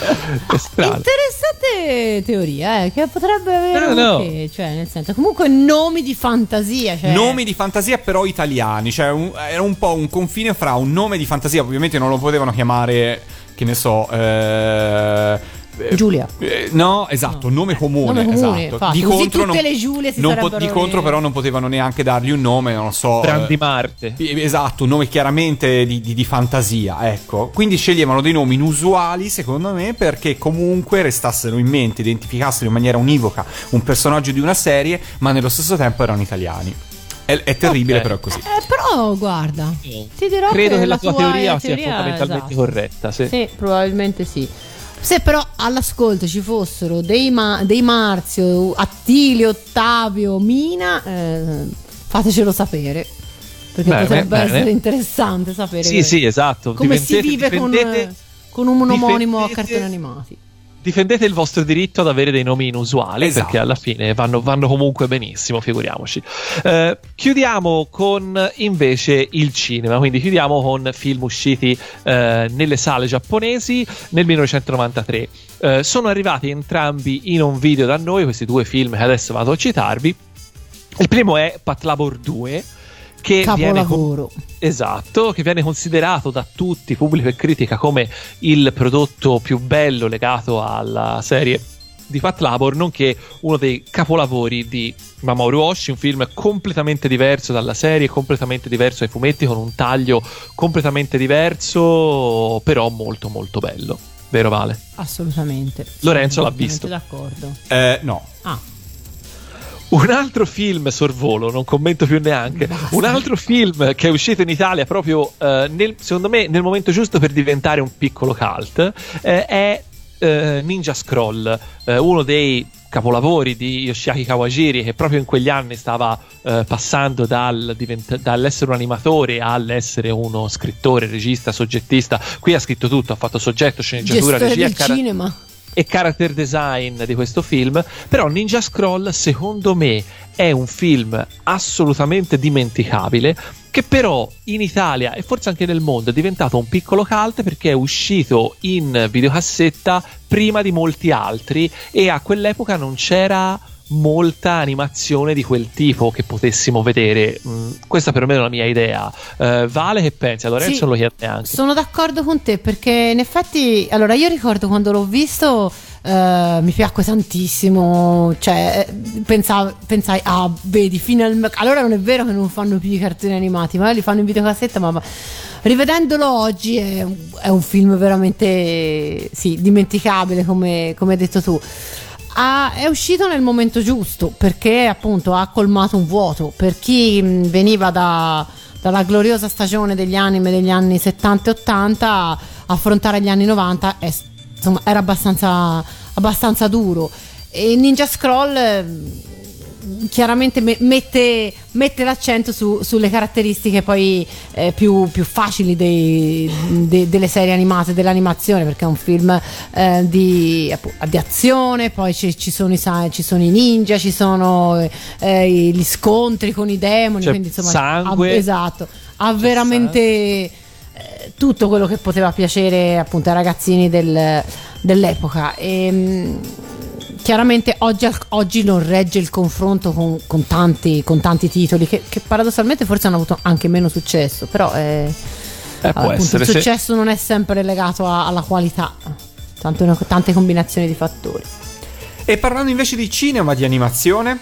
Ah, interessante teoria, eh, che potrebbe avere no, anche, no. cioè nel senso, comunque nomi di fantasia, cioè... nomi di fantasia però italiani, cioè un, era un po' un confine fra un nome di fantasia, ovviamente non lo potevano chiamare, che ne so, eh Giulia. Eh, no, esatto, no. nome comune, nome comune esatto. Di contro tutte non, le Giulie si non po- di contro le... però non potevano neanche dargli un nome, non so, Brandi Marte. Eh, esatto, un nome chiaramente di, di, di fantasia, ecco. Quindi sceglievano dei nomi inusuali, secondo me, perché comunque restassero in mente, identificassero in maniera univoca un personaggio di una serie, ma nello stesso tempo erano italiani. È, è terribile, okay. però è così. Eh, però guarda, sì. ti dirò credo che, che la tua teoria, teoria sia fondamentalmente esatto. corretta, sì. Sì, probabilmente sì. Se però all'ascolto ci fossero dei, ma- dei Marzio, Attilio, Ottavio, Mina, eh, fatecelo sapere, perché bene, potrebbe bene. essere interessante sapere sì, sì, esatto. come si vive con, con un omonimo a cartoni animati. Difendete il vostro diritto ad avere dei nomi inusuali, esatto. perché alla fine vanno, vanno comunque benissimo, figuriamoci. Eh, chiudiamo con invece il cinema, quindi chiudiamo con film usciti eh, nelle sale giapponesi nel millenovecentonovantatré. Eh, sono arrivati entrambi in un video da noi, questi due film che adesso vado a citarvi. Il primo è Patlabor due, che capolavoro. Viene con... esatto, che viene considerato da tutti, pubblico e critica, come il prodotto più bello legato alla serie di Patlabor, nonché uno dei capolavori di Mamoru Oshii, un film completamente diverso dalla serie, completamente diverso dai fumetti, con un taglio completamente diverso, però molto molto bello. Vero Vale? Assolutamente. Lorenzo l'ha visto? D'accordo. Eh, no. Ah. Un altro film, sorvolo, non commento più neanche. Basta. Un altro film che è uscito in Italia proprio, eh, nel, secondo me, nel momento giusto per diventare un piccolo cult, eh, è eh, Ninja Scroll, eh, uno dei capolavori di Yoshiaki Kawajiri, che proprio in quegli anni stava eh, passando dal diventa- dall'essere un animatore all'essere uno scrittore, regista, soggettista. Qui ha scritto tutto, ha fatto soggetto, sceneggiatura, gestore regia, del car- cinema. e character design di questo film. Però Ninja Scroll, secondo me, è un film assolutamente dimenticabile, che però in Italia e forse anche nel mondo è diventato un piccolo cult perché è uscito in videocassetta prima di molti altri, e a quell'epoca non c'era molta animazione di quel tipo che potessimo vedere. Mm, questa per me è una mia idea. Uh, vale, che pensi? Lorenzo sì, non lo chiede neanche. Sono d'accordo con te, perché in effetti, allora, io ricordo quando l'ho visto Uh, mi piacque tantissimo, cioè pensavo, pensai ah vedi finalmente, allora non è vero che non fanno più i cartoni animati, ma li fanno in videocassetta, ma, ma rivedendolo oggi è, è un film veramente sì dimenticabile, come, come hai detto tu. Ah, è uscito nel momento giusto, perché appunto ha colmato un vuoto per chi mh, veniva da dalla gloriosa stagione degli anime degli anni settanta e ottanta. Affrontare gli anni novanta è insomma era abbastanza abbastanza duro, e Ninja Scroll eh, chiaramente me- mette, mette l'accento su, sulle caratteristiche poi eh, più, più facili dei, de- delle serie animate, dell'animazione, perché è un film eh, di, di azione, poi c- ci, sono i, ci sono i ninja, ci sono eh, gli scontri con i demoni, cioè, quindi insomma sangue, ha, esatto, ha veramente tutto quello che poteva piacere appunto ai ragazzini del, dell'epoca. E chiaramente oggi, oggi non regge il confronto con, con, tanti, con tanti titoli che, che paradossalmente forse hanno avuto anche meno successo, però eh, eh, appunto, essere, il successo se... non è sempre legato a, alla qualità, tanto una, tante combinazioni di fattori. E parlando invece di cinema, di animazione?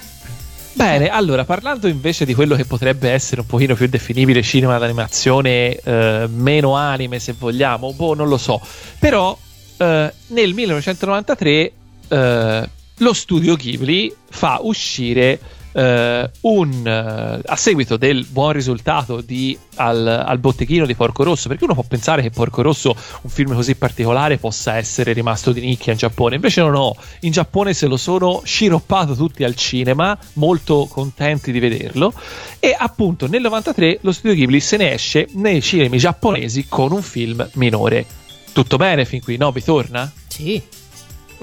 Bene, allora, parlando invece di quello che potrebbe essere un pochino più definibile cinema d'animazione, eh, meno anime se vogliamo, boh, non lo so, però eh, nel millenovecentonovantatré eh, lo studio Ghibli fa uscire eh, un eh, a seguito del buon risultato di al, al botteghino di Porco Rosso, perché uno può pensare che Porco Rosso, un film così particolare, possa essere rimasto di nicchia in Giappone, invece no, no, in Giappone se lo sono sciroppato tutti al cinema, molto contenti di vederlo, e appunto nel novantatré lo studio Ghibli se ne esce nei cinemi giapponesi con un film minore. Tutto bene fin qui, no? Vi torna? Sì.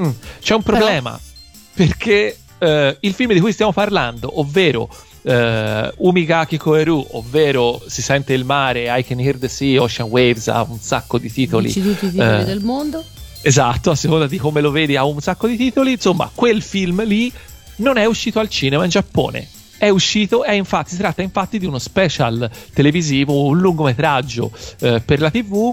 Mm. C'è un problema. Però... perché uh, il film di cui stiamo parlando, ovvero Uh, Umigaki Koeru, ovvero Si sente il mare, I can hear the sea, Ocean Waves, ha un sacco di titoli, tutti i titoli uh, del mondo, esatto, a seconda di come lo vedi ha un sacco di titoli, insomma quel film lì non è uscito al cinema in Giappone, è uscito, è infatti, si tratta infatti di uno special televisivo, un lungometraggio uh, per la tivù,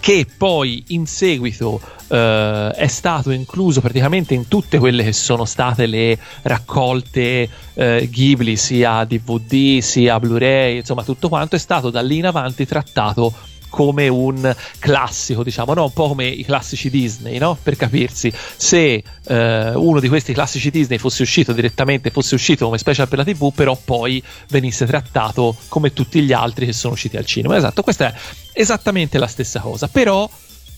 che poi in seguito Uh, è stato incluso praticamente in tutte quelle che sono state le raccolte uh, Ghibli, sia D V D sia Blu-ray, insomma tutto quanto è stato da lì in avanti trattato come un classico, diciamo, no? Un po' come i classici Disney, no? Per capirsi, se uh, uno di questi classici Disney fosse uscito direttamente, fosse uscito come special per la tivù, però poi venisse trattato come tutti gli altri che sono usciti al cinema. Esatto, questa è esattamente la stessa cosa, però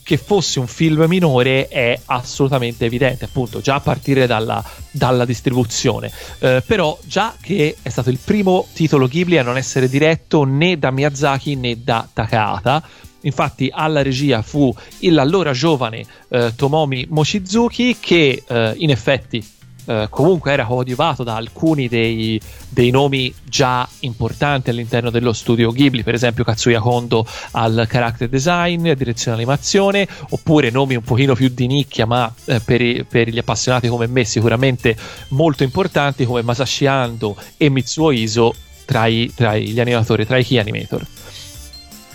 che fosse un film minore è assolutamente evidente, appunto già a partire dalla, dalla distribuzione, eh, però già che è stato il primo titolo Ghibli a non essere diretto né da Miyazaki né da Takahata. Infatti alla regia fu l'allora giovane eh, Tomomi Mochizuki, che eh, in effetti eh, comunque era coadiuvato da alcuni dei, dei nomi già importanti all'interno dello studio Ghibli, per esempio Katsuya Kondo al character design, direzione animazione, oppure nomi un pochino più di nicchia ma eh, per, i, per gli appassionati come me sicuramente molto importanti, come Masashi Ando e Mitsuo Iso tra, i, tra gli animatori, tra i key animator.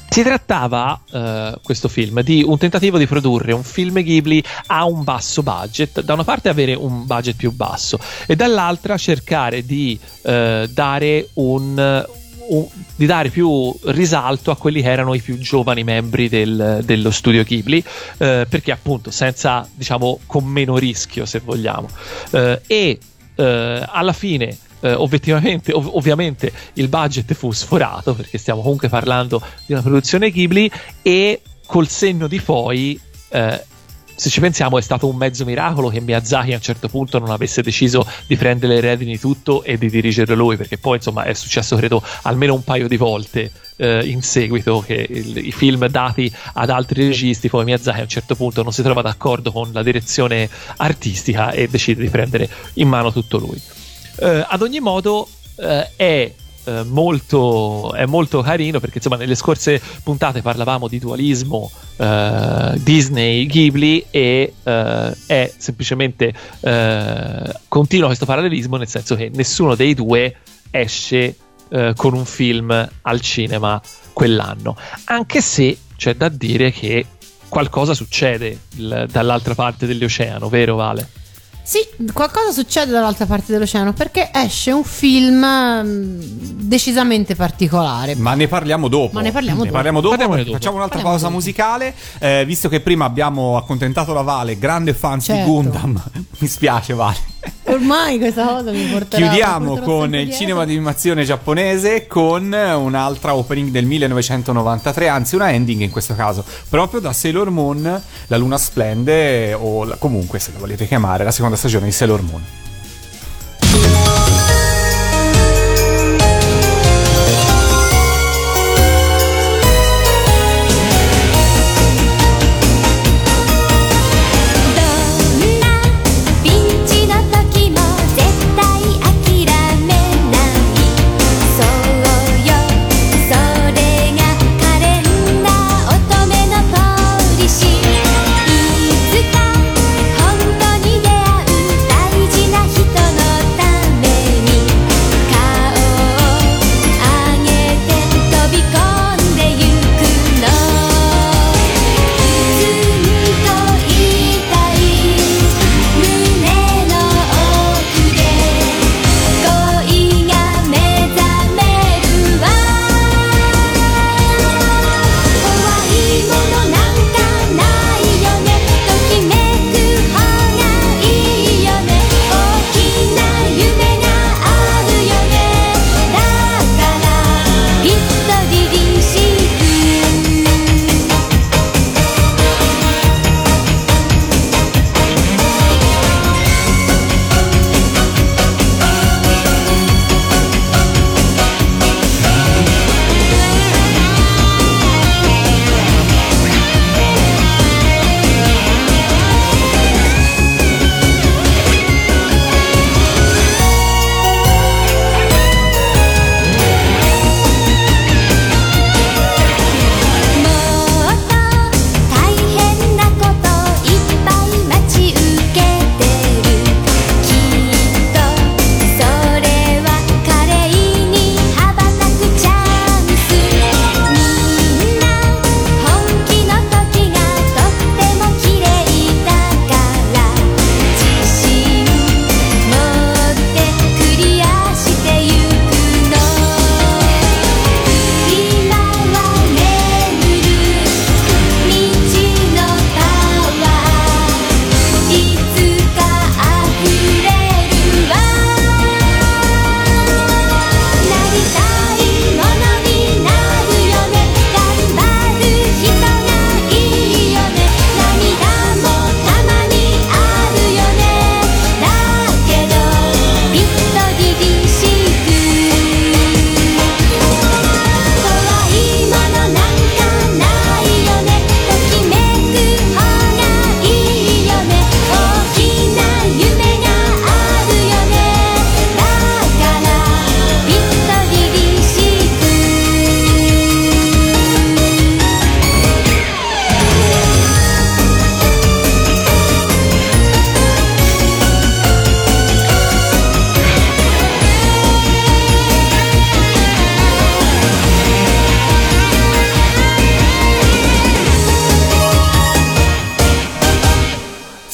Si trattava, eh, questo film, di un tentativo di produrre un film Ghibli a un basso budget, da una parte avere un budget più basso e dall'altra cercare di eh, dare un, un di dare più risalto a quelli che erano i più giovani membri del, dello studio Ghibli, eh, perché appunto senza, diciamo, con meno rischio se vogliamo, eh, e eh, alla fine Uh, obiettivamente, ov- ovviamente il budget fu sforato, perché stiamo comunque parlando di una produzione Ghibli, e col senno di poi uh, se ci pensiamo è stato un mezzo miracolo che Miyazaki a un certo punto non avesse deciso di prendere le redini tutto e di dirigerlo lui, perché poi insomma è successo credo almeno un paio di volte eh, in seguito che il, i film dati ad altri registi, poi Miyazaki a un certo punto non si trova d'accordo con la direzione artistica e decide di prendere in mano tutto lui. Uh, ad ogni modo uh, è eh, molto, è molto carino, perché insomma nelle scorse puntate parlavamo di dualismo eh, Disney Ghibli e eh, è semplicemente eh, continua questo parallelismo, nel senso che nessuno dei due esce eh, con un film al cinema quell'anno, anche se c'è da dire che qualcosa succede il, dall'altra parte dell'oceano, vero Vale? Sì, qualcosa succede dall'altra parte dell'oceano, perché esce un film decisamente particolare. Ma ne parliamo dopo. Ma ne parliamo ne dopo. Parliamo dopo. Parliamo dopo. Facciamo un'altra parliamo pausa dopo. musicale. Eh, visto che prima abbiamo accontentato la Vale, grande fan certo. di Gundam. Mi spiace, Vale. Ormai questa cosa mi porterà. Chiudiamo mi porterà con il cinema di animazione giapponese con un'altra opening del millenovecentonovantatré, anzi una ending in questo caso, proprio da Sailor Moon, La Luna Splende, o la, comunque se la volete chiamare, la seconda stagione di Sailor Moon.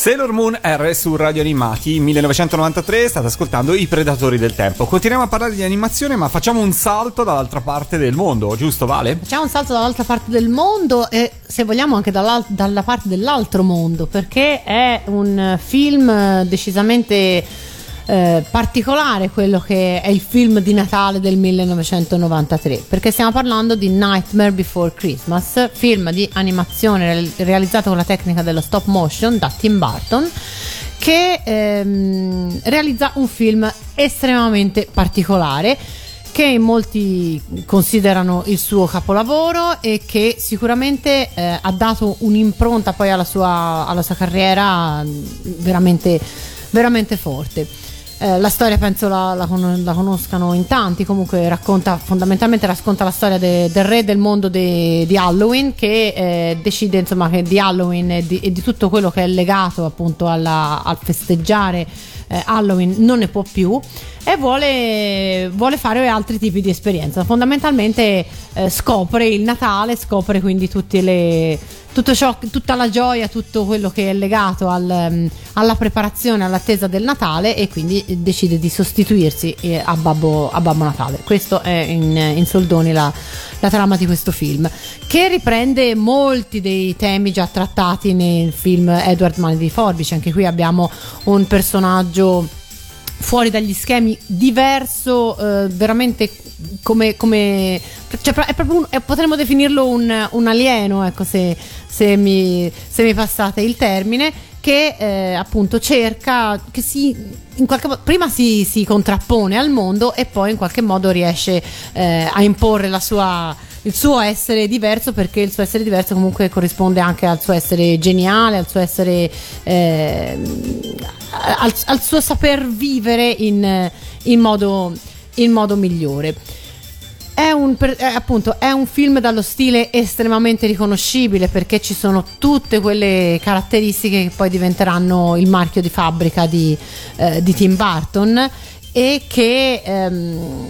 Sailor Moon R su Radio Animati millenovecentonovantatré, state ascoltando I Predatori del Tempo. Continuiamo a parlare di animazione, ma facciamo un salto dall'altra parte del mondo, giusto Vale? Facciamo un salto dall'altra parte del mondo e se vogliamo anche dalla, dalla parte dell'altro mondo, perché è un film decisamente eh, particolare quello che è il film di Natale del millenovecentonovantatré, perché stiamo parlando di Nightmare Before Christmas, film di animazione realizzato con la tecnica dello stop motion da Tim Burton, che ehm, realizza un film estremamente particolare che molti considerano il suo capolavoro e che sicuramente eh, ha dato un'impronta poi alla sua, alla sua carriera veramente, veramente forte. Eh, la storia penso la, la, con, la conoscano in tanti. Comunque racconta fondamentalmente racconta la storia de, del re del mondo de, di Halloween, che eh, decide insomma che di Halloween e di, e di tutto quello che è legato appunto alla, al festeggiare eh, Halloween non ne può più e vuole, vuole fare altri tipi di esperienza. Fondamentalmente eh, scopre il Natale, scopre quindi tutte le tutto ciò, tutta la gioia, tutto quello che è legato al, alla preparazione, all'attesa del Natale, e quindi decide di sostituirsi a Babbo, a Babbo Natale. Questo è in, in soldoni la, la trama di questo film, che riprende molti dei temi già trattati nel film Edward Mani di Forbice. Anche qui abbiamo un personaggio fuori dagli schemi, diverso, eh, veramente come, come cioè è proprio un, è, potremmo definirlo un, un alieno, ecco, se, se, mi, se mi passate il termine, che eh, appunto cerca, che si in qualche modo prima si, si contrappone al mondo e poi in qualche modo riesce eh, a imporre la sua il suo essere diverso, perché il suo essere diverso comunque corrisponde anche al suo essere geniale, al suo essere eh, al, al suo saper vivere in, in modo in modo migliore. È un, è, appunto, è un film dallo stile estremamente riconoscibile, perché ci sono tutte quelle caratteristiche che poi diventeranno il marchio di fabbrica di, eh, di Tim Burton, e che ehm,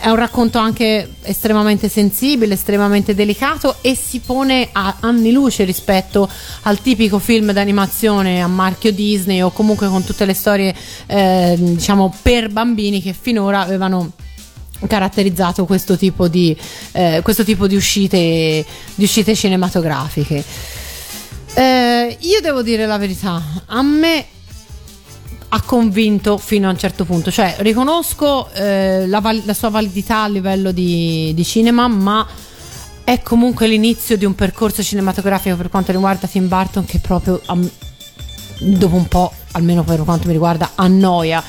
è un racconto anche estremamente sensibile, estremamente delicato, e si pone a anni luce rispetto al tipico film d'animazione a marchio Disney, o comunque con tutte le storie eh, diciamo per bambini che finora avevano caratterizzato questo tipo di eh, questo tipo di uscite di uscite cinematografiche. Eh, io devo dire la verità, a me ha convinto fino a un certo punto, cioè riconosco eh, la, val- la sua validità a livello di, di cinema, ma è comunque l'inizio di un percorso cinematografico per quanto riguarda Tim Burton che proprio am- dopo un po', almeno per quanto mi riguarda, annoia.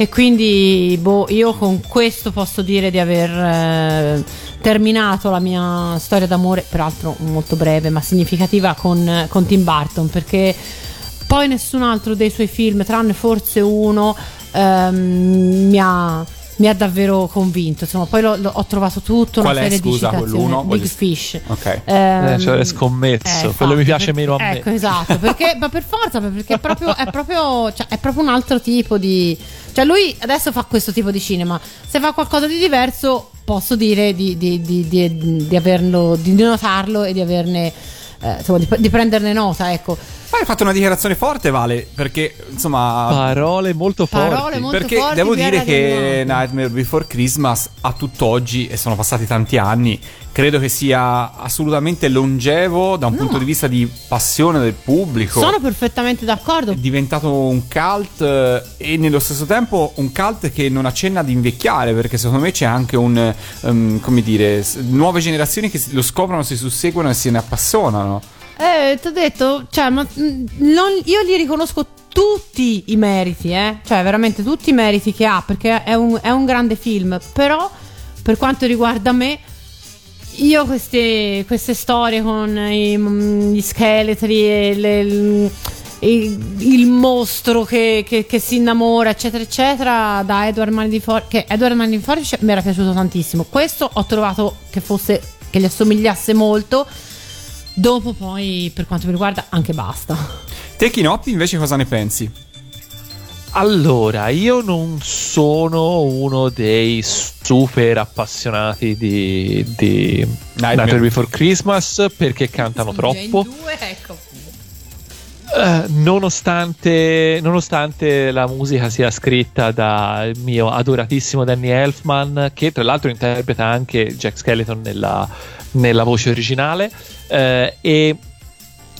E quindi boh, io con questo posso dire di aver eh, terminato la mia storia d'amore, peraltro molto breve ma significativa, con, con Tim Burton, perché poi nessun altro dei suoi film, tranne forse uno, ehm, mi ha mi ha davvero convinto. Insomma, poi lo, lo, ho trovato tutto una Qual serie è, scusa, di citazioni. Big s- Fish, ok, ehm, eh, cioè scommesso, eh, infatti, quello mi piace perché, meno a ecco, me, esatto, perché ma per forza, perché è proprio è proprio cioè, è proprio un altro tipo di, cioè lui adesso fa questo tipo di cinema, se fa qualcosa di diverso posso dire di di di di, di averlo, di notarlo e di averne eh, insomma, di, di prenderne nota, ecco. Poi hai fatto una dichiarazione forte, Vale, perché insomma parole molto forti, parole molto perché forti, devo dire che Nightmare Before Christmas a tutt'oggi, e sono passati tanti anni, credo che sia assolutamente longevo da un no, punto di vista di passione del pubblico. Sono perfettamente d'accordo. È diventato un cult e nello stesso tempo un cult che non accenna ad invecchiare, perché secondo me c'è anche un um, come dire, nuove generazioni che lo scoprono, si susseguono e se ne appassionano. Eh, ti ho detto, cioè, ma non, io gli riconosco tutti i meriti, eh? Cioè veramente tutti i meriti che ha, perché è un, è un grande film. Però per quanto riguarda me, io queste, queste storie con i, gli scheletri e le, il, il mostro che, che, che si innamora, eccetera eccetera, da Edward Mani di Forbice, che Edward Mani di Forbice mi era piaciuto tantissimo, questo ho trovato che fosse, che gli assomigliasse molto. Dopo poi, per quanto mi riguarda, anche basta. Te, Kinoppi, invece cosa ne pensi? Allora, io non sono uno dei super appassionati di, di Nightmare Before Christmas, perché cantano troppo. Due, ecco. Uh, nonostante, nonostante la musica sia scritta dal mio adoratissimo Danny Elfman, che tra l'altro interpreta anche Jack Skellington nella, nella voce originale. Eh, e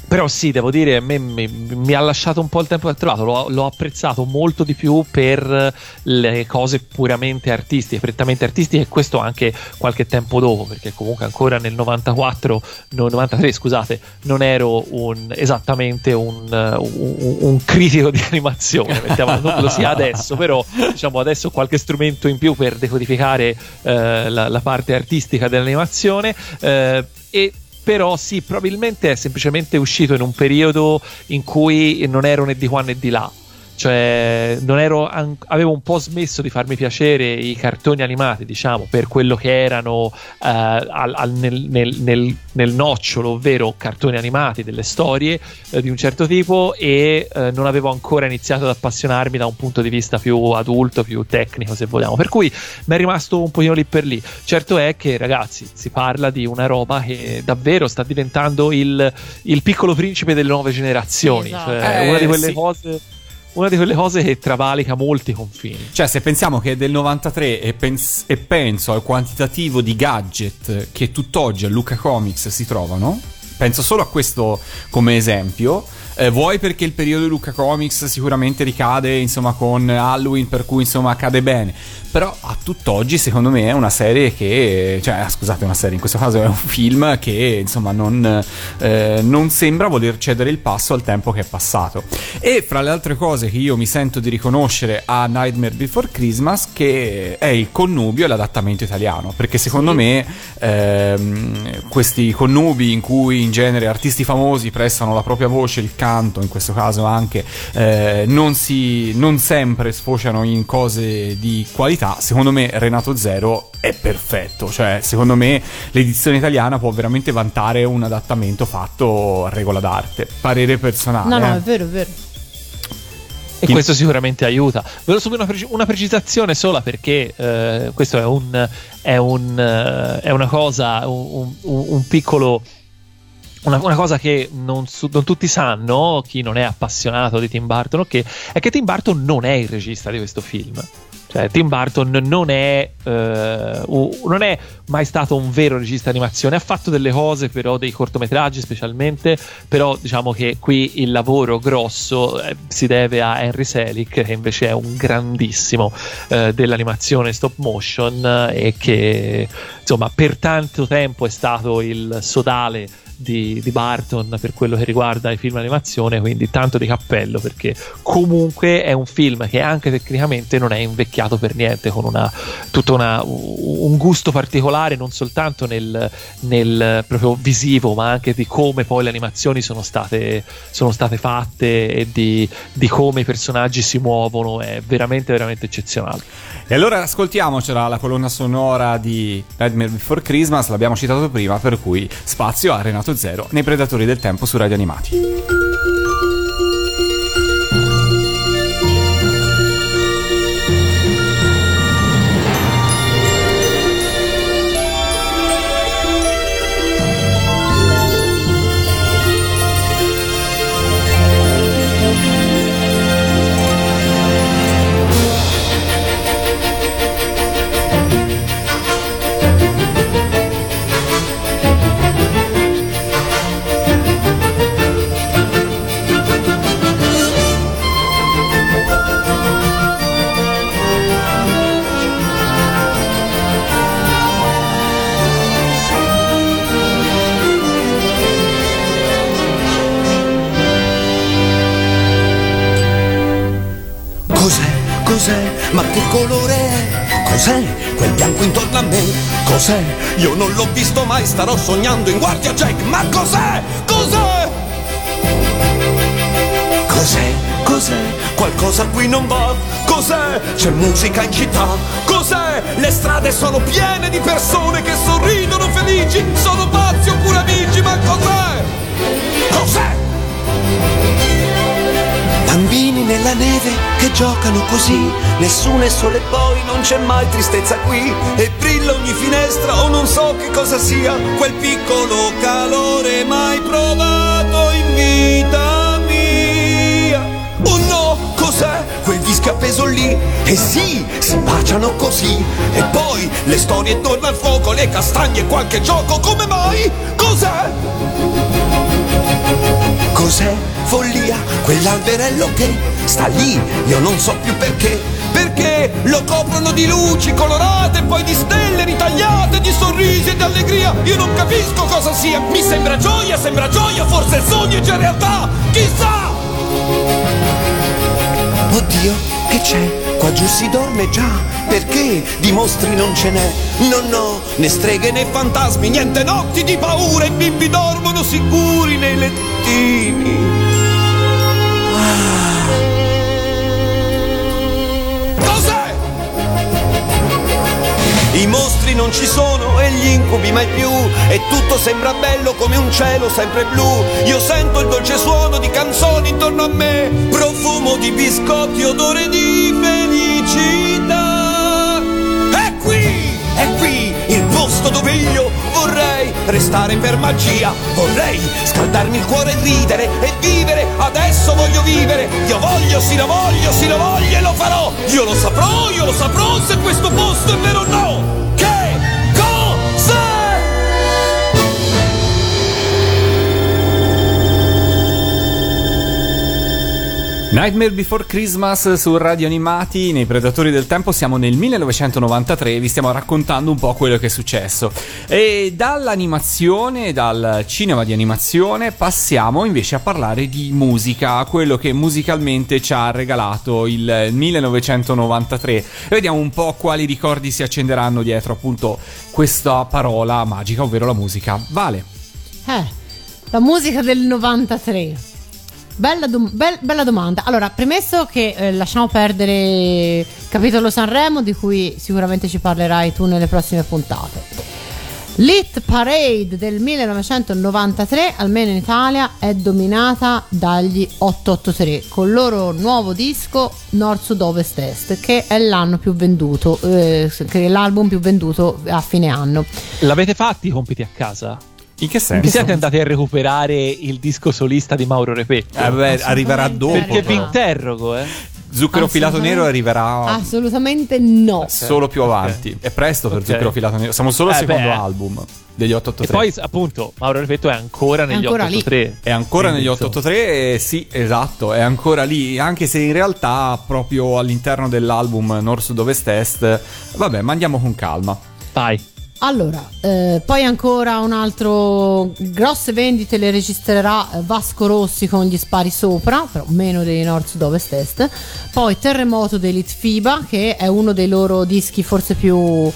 però sì, devo dire, me, me, mi ha lasciato un po' il tempo che ho trovato. L'ho, l'ho apprezzato molto di più per le cose puramente artistiche, prettamente artistiche, e questo anche qualche tempo dopo, perché comunque ancora nel novantaquattro, no, novantatré scusate, non ero un, esattamente un, un, un critico di animazione, mettiamo, non lo sia adesso, però diciamo adesso ho qualche strumento in più per decodificare eh, la, la parte artistica dell'animazione, eh, e però sì, probabilmente è semplicemente uscito in un periodo in cui non ero né di qua né di là, Cioè, non ero an- avevo un po' smesso di farmi piacere i cartoni animati, diciamo, per quello che erano uh, al, al, nel, nel, nel, nel nocciolo, ovvero cartoni animati, delle storie uh, di un certo tipo, e uh, non avevo ancora iniziato ad appassionarmi da un punto di vista più adulto, più tecnico, se vogliamo, per cui mi è rimasto un pochino lì per lì. Certo è che, ragazzi, si parla di una roba che davvero sta diventando il, il piccolo principe delle nuove generazioni, esatto. Cioè, eh, una di quelle sì. cose... una di quelle cose che travalica molti confini. Cioè, se pensiamo che è del novantatré e, pens- e penso al quantitativo di gadget che tutt'oggi a Lucca Comics si trovano, penso solo a questo come esempio. Eh, vuoi perché il periodo di Lucca Comics sicuramente ricade, insomma, con Halloween, per cui insomma cade bene, però a tutt'oggi secondo me è una serie che, cioè, scusate, una serie, in questo caso è un film che insomma non, eh, non sembra voler cedere il passo al tempo che è passato. E fra le altre cose che io mi sento di riconoscere a Nightmare Before Christmas, che è il connubio e l'adattamento italiano, perché secondo sì. me ehm, questi connubi in cui in genere artisti famosi prestano la propria voce, il canto in questo caso anche, eh, non si non sempre sfociano in cose di qualità. Secondo me Renato Zero è perfetto, cioè secondo me l'edizione italiana può veramente vantare un adattamento fatto a regola d'arte, parere personale. No no, è vero, è vero. E Chi... questo sicuramente aiuta. Volevo subito una, preci- una precisazione sola, perché eh, questo è un è un è una cosa un, un, un piccolo Una, una cosa che non, su, non tutti sanno, chi non è appassionato di Tim Burton, okay, è che Tim Burton non è il regista di questo film. Cioè, Tim Burton non è eh, non è mai stato un vero regista animazione. Ha fatto delle cose, però, dei cortometraggi specialmente, però diciamo che qui il lavoro grosso eh, si deve a Henry Selick, che invece è un grandissimo eh, dell'animazione stop motion, eh, e che insomma per tanto tempo è stato il sodale Di, di Burton per quello che riguarda i film animazione. Quindi tanto di cappello, perché comunque è un film che anche tecnicamente non è invecchiato per niente, con una tutto una, un gusto particolare, non soltanto nel, nel proprio visivo, ma anche di come poi le animazioni sono state sono state fatte e di, di come i personaggi si muovono. È veramente veramente eccezionale. E allora ascoltiamocela la colonna sonora di Nightmare Before Christmas, l'abbiamo citato prima, per cui spazio a Renato Zero nei Predatori del Tempo su Radio Animati. Ma che colore è? Cos'è quel bianco intorno a me? Cos'è? Io non l'ho visto mai, starò sognando in guardia Jack. Ma cos'è? Cos'è? Cos'è? Cos'è? Qualcosa qui non va. Cos'è? C'è musica in città. Cos'è? Le strade sono piene di persone che sorridono felici, sono pazzi oppure amici. Ma cos'è? Cos'è? Bambini nella neve che giocano così, nessuno è solo e poi non c'è mai tristezza qui, e brilla ogni finestra o non so che cosa sia, quel piccolo calore mai provato in vita mia. Oh no, cos'è quel disco appeso lì? E sì, si baciano così, e poi le storie intorno al fuoco, le castagne e qualche gioco, come mai? Cos'è? Cos'è? Follia, quell'alberello che sta lì, io non so più perché, perché lo coprono di luci colorate, poi di stelle ritagliate, di sorrisi e di allegria, io non capisco cosa sia, mi sembra gioia, sembra gioia, forse è sogno e c'è realtà, chissà! Oddio, che c'è? Qua giù si dorme già, perché di mostri non ce n'è, no no, né streghe né fantasmi, niente notti di paura, i bimbi dormono sicuri nei lettini. Ah. non ci sono e gli incubi mai più, e tutto sembra bello come un cielo sempre blu. Io sento il dolce suono di canzoni intorno a me, profumo di biscotti, odore di felicità. È qui, è qui il posto dove io vorrei restare per magia, vorrei scaldarmi il cuore e ridere e vivere. Adesso voglio vivere, io voglio, sì lo voglio, sì lo voglio e lo farò. Io lo saprò, io lo saprò se questo posto è vero o no. Che cos'è? Nightmare Before Christmas su Radio Animati. Nei Predatori del Tempo siamo nel millenovecentonovantatré, vi stiamo raccontando un po' quello che è successo. E dall'animazione, dal cinema di animazione, passiamo invece a parlare di musica, quello che musicalmente ci ha regalato il millenovecentonovantatré. E vediamo un po' quali ricordi si accenderanno dietro appunto questa parola magica, ovvero la musica. Vale. Eh, la musica del novantatré. Bella, dom- be- bella domanda. Allora, premesso che eh, lasciamo perdere capitolo Sanremo, di cui sicuramente ci parlerai tu nelle prossime puntate. Lit Parade del millenovecentonovantatré, almeno in Italia, è dominata dagli otto otto tre col loro nuovo disco Nord Sud Ovest Est, che è l'anno più venduto, eh, che è l'album più venduto a fine anno. L'avete fatti i compiti a casa? In che senso? Vi siete andati a recuperare il disco solista di Mauro Repetto? Eh beh, arriverà dopo. Perché vi interrogo, eh. Zucchero filato nero arriverà? Assolutamente no. Solo più avanti. Okay. È presto per okay. Zucchero filato nero. Siamo solo al eh secondo beh. album degli otto otto tre. E poi appunto Mauro Repetto è ancora negli ancora otto otto tre. Lì. È ancora negli otto otto tre, eh, sì, esatto, è ancora lì, anche se in realtà proprio all'interno dell'album Nord Sud Ovest Est. Vabbè, ma andiamo con calma. Vai. Allora, eh, poi ancora un altro, grosse vendite le registrerà Vasco Rossi con gli Spari Sopra, però meno dei Nord Sud Ovest Est. Poi Terremoto dei Litfiba, che è uno dei loro dischi forse più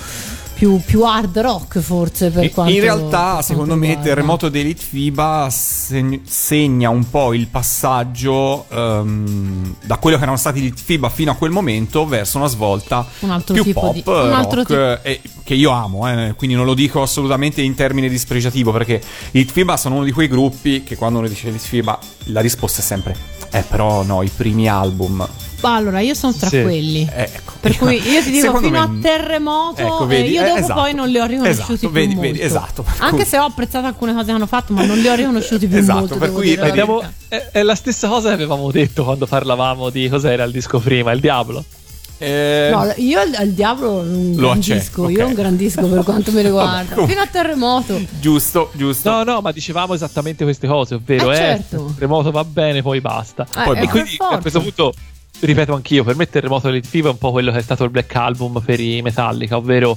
più, più hard rock, forse, per quanto in realtà per secondo me guarda. Terremoto dei Litfiba segna un po' il passaggio um, da quello che erano stati i Litfiba fino a quel momento verso una svolta un altro più tipo pop di... un altro rock tipo... eh, che io amo, eh, quindi non lo dico assolutamente in termini dispregiativo, perché i Litfiba sono uno di quei gruppi che quando uno dice Litfiba la risposta è sempre eh però no, i primi album. Allora, io sono tra sì. quelli, ecco. Per cui io ti dico secondo fino me... a Terremoto, ecco, vedi, eh, io dopo esatto. poi non li ho riconosciuti esatto, più vedi, molto. Vedi, esatto, anche se ho apprezzato alcune cose che hanno fatto, ma non li ho riconosciuti più esatto, molto. Per cui abbiamo, è, è la stessa cosa che avevamo detto quando parlavamo di cos'era il disco prima, il Diablo. Eh... No, io al diavolo non lo grandisco, okay. Io non grandisco per quanto mi riguarda. Vabbè, fino a Terremoto. Giusto, giusto. No, no, ma dicevamo esattamente queste cose, ovvero eh, eh, certo. Terremoto va bene, poi basta. Eh, poi e quindi a questo punto ripeto anch'io, per me Terremoto di Litfiba è un po' quello che è stato il Black Album per i Metallica, ovvero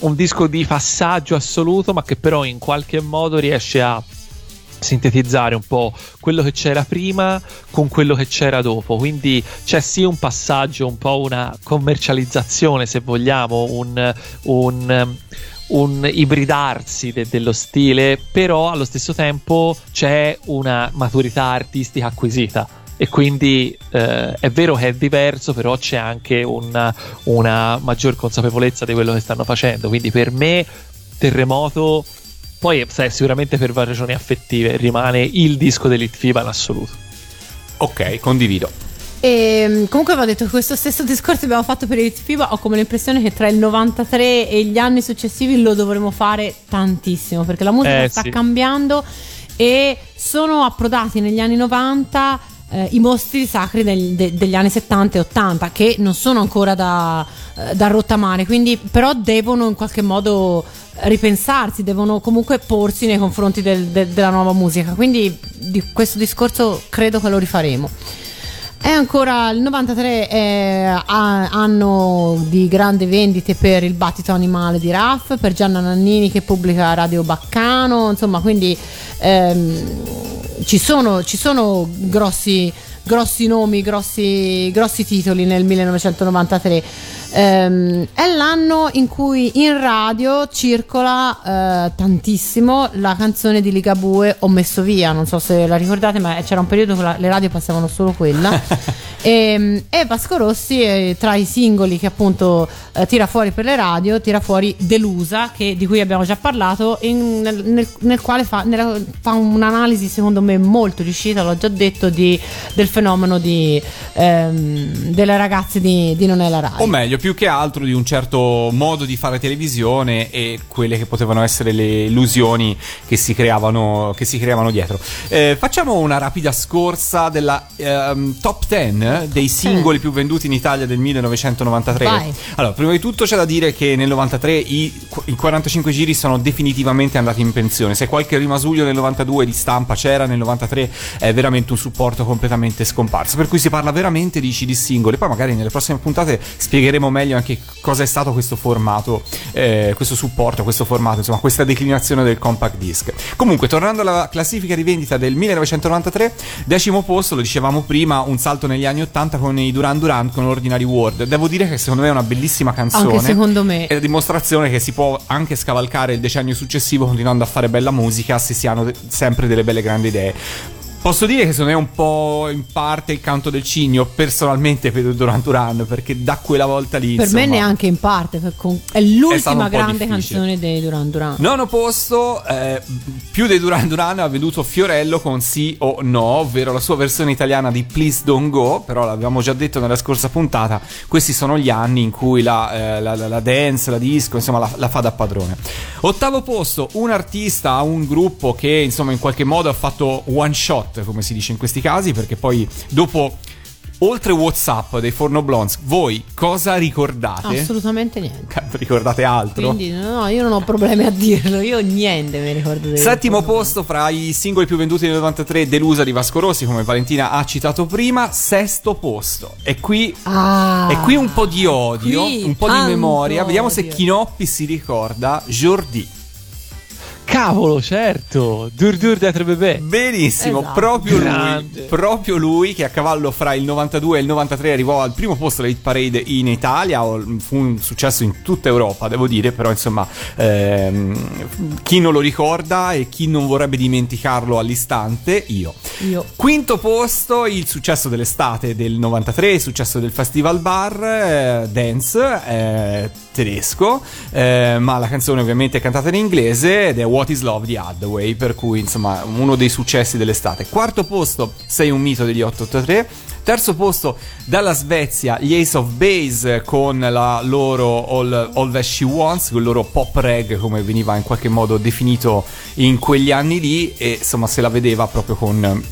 un disco di passaggio assoluto, ma che però in qualche modo riesce a sintetizzare un po' quello che c'era prima con quello che c'era dopo. Quindi c'è sì un passaggio, un po' una commercializzazione, se vogliamo, un... un un ibridarsi de- dello stile, però allo stesso tempo c'è una maturità artistica acquisita e quindi eh, è vero che è diverso, però c'è anche una, una maggior consapevolezza di quello che stanno facendo. Quindi per me Terremoto, poi sai, sicuramente per varie ragioni affettive, rimane il disco dei Litfiba in assoluto. Ok, condivido. E comunque va detto, questo stesso discorso che abbiamo fatto per il Litfiba, ho come l'impressione che tra il novantatré e gli anni successivi lo dovremo fare tantissimo, perché la musica eh, sta sì. cambiando e sono approdati negli anni novanta eh, i mostri sacri del, de, degli anni settanta e ottanta, che non sono ancora da, eh, da rottamare, quindi però devono in qualche modo ripensarsi, devono comunque porsi nei confronti del, de, della nuova musica, quindi di questo discorso credo che lo rifaremo. È ancora il novantatré, è anno di grandi vendite per il Battito Animale di Raf, per Gianna Nannini che pubblica Radio Baccano, insomma, quindi ehm, ci sono, ci sono grossi, grossi nomi, grossi, grossi titoli nel millenovecentonovantatré. ehm, è l'anno in cui in radio circola eh, tantissimo la canzone di Ligabue Ho messo via, non so se la ricordate, ma c'era un periodo che la, le radio passavano solo quella e, e Vasco Rossi eh, tra i singoli che appunto eh, tira fuori per le radio tira fuori Delusa, che, di cui abbiamo già parlato, in, nel, nel quale fa, nella, fa un'analisi secondo me molto riuscita, l'ho già detto, di, del fenomeno di, ehm, delle ragazze di, di Non è la Rai, o meglio più che altro di un certo modo di fare televisione e quelle che potevano essere le illusioni che si creavano, che si creavano dietro. Eh, facciamo una rapida scorsa della ehm, top dieci dei singoli più venduti in Italia del millenovecentonovantatré. Vai. Allora, prima di tutto c'è da dire che nel novantatré i, i quarantacinque giri sono definitivamente andati in pensione. Se qualche rimasuglio nel novantadue di stampa c'era, nel novantatré è veramente un supporto completamente scomparso, per cui si parla veramente di C D singoli. Poi magari nelle prossime puntate spiegheremo meglio anche cosa è stato questo formato, eh, questo supporto, questo formato, insomma questa declinazione del compact disc. Comunque, tornando alla classifica di vendita del millenovecentonovantatré, decimo posto, lo dicevamo prima, un salto negli anni ottanta con i Duran Duran con Ordinary World. Devo dire che secondo me è una bellissima canzone, anche secondo me è la dimostrazione che si può anche scavalcare il decennio successivo continuando a fare bella musica se si hanno sempre delle belle grandi idee. Posso dire che secondo me è un po' in parte il canto del cigno, personalmente, per Duran Duran, perché da quella volta lì, per insomma, me neanche in parte, è l'ultima è grande canzone dei Duran Duran. Nono posto, eh, più dei Duran Duran ha venduto Fiorello con Sì o No, ovvero la sua versione italiana di Please Don't Go. Però l'abbiamo già detto nella scorsa puntata, questi sono gli anni in cui la, eh, la, la, la dance, la disco, insomma la, la fa da padrone. Ottavo posto, un artista, un gruppo che insomma in qualche modo ha fatto one shot, come si dice in questi casi, perché poi dopo, oltre WhatsApp dei Forno Blondes, voi cosa ricordate? Assolutamente niente. Ricordate altro? Quindi no, io non ho problemi a dirlo, io niente mi ricordo dei Settimo ricordo. Posto fra i singoli più venduti nel novantatré, Delusa di Vasco Rossi, come Valentina ha citato prima. Sesto posto, e qui ah, e qui un po' di odio, un po' di memoria, odio. Vediamo se Kinoppi si ricorda Jordi. Cavolo, certo, Dur Dur da Tre Bebè. Benissimo, esatto. proprio lui, proprio lui che a cavallo fra il novantadue e il novantatré arrivò al primo posto della hit parade in Italia. Fu un successo in tutta Europa, devo dire, però insomma ehm, chi non lo ricorda e chi non vorrebbe dimenticarlo all'istante, io. io. Quinto posto, il successo dell'estate del novantatré, il successo del Festival Bar, eh, dance, eh, tedesco, eh, ma la canzone ovviamente è cantata in inglese ed è What Is Love di Hathaway, per cui insomma uno dei successi dell'estate. Quarto posto, Sei un mito degli otto otto tre. Terzo posto, dalla Svezia, gli Ace of Base con la loro All, All That She Wants, il loro pop reg come veniva in qualche modo definito in quegli anni lì, e insomma se la vedeva proprio con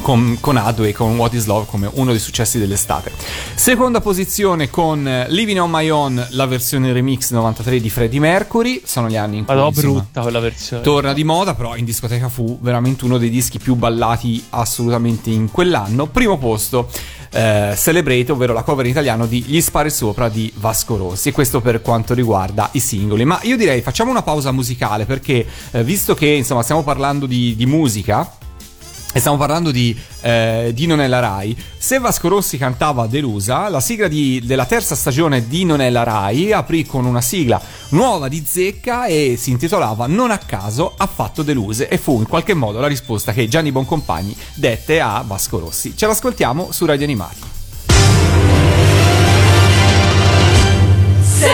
con, con Hathaway e con What Is Love come uno dei successi dell'estate. Seconda posizione con Living on My Own, la versione remix novantatré di Freddie Mercury. Sono gli anni in cui, ma no, brutta quella versione, torna di moda, però in discoteca fu veramente uno dei dischi più ballati assolutamente in quell'anno. Primo posto, eh, Celebrate, ovvero la cover in italiano di Gli Spari Sopra di Vasco Rossi. E questo per quanto riguarda i singoli. Ma io direi facciamo una pausa musicale, perché eh, visto che insomma stiamo parlando di, di musica e stiamo parlando di, eh, di Non è la Rai, se Vasco Rossi cantava Delusa, la sigla di, della terza stagione di Non è la Rai aprì con una sigla nuova di zecca e si intitolava Non a caso ha fatto Deluse, e fu in qualche modo la risposta che Gianni Boncompagni dette a Vasco Rossi. Ce l'ascoltiamo su Radio Animati. Sì.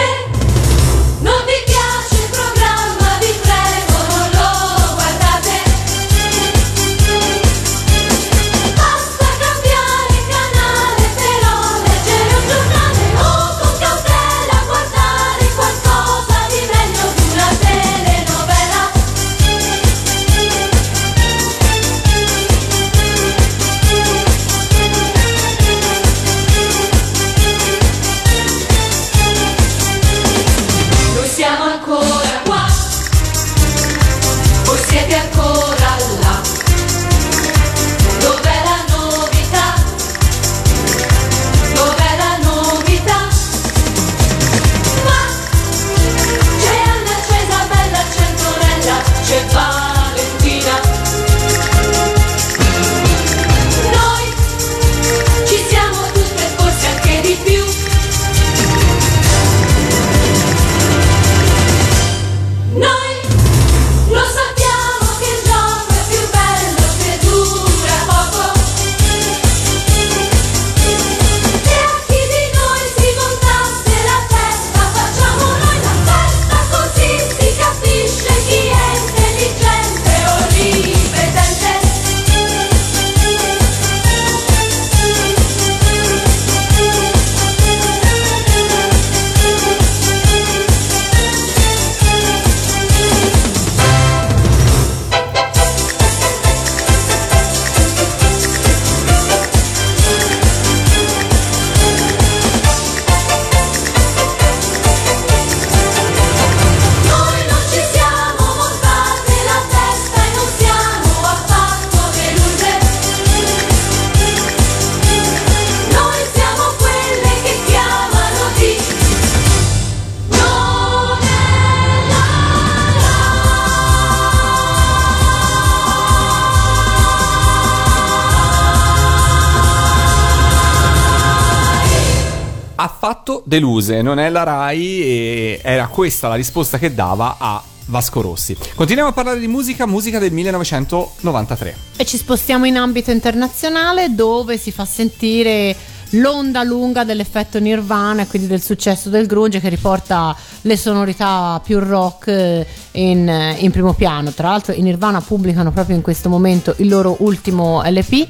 affatto deluse, non è la Rai, e era questa la risposta che dava a Vasco Rossi. Continuiamo a parlare di musica, musica del millenovecentonovantatré. E ci spostiamo in ambito internazionale, dove si fa sentire l'onda lunga dell'effetto Nirvana e quindi del successo del grunge, che riporta le sonorità più rock in, in primo piano. Tra l'altro i Nirvana pubblicano proprio in questo momento il loro ultimo L P,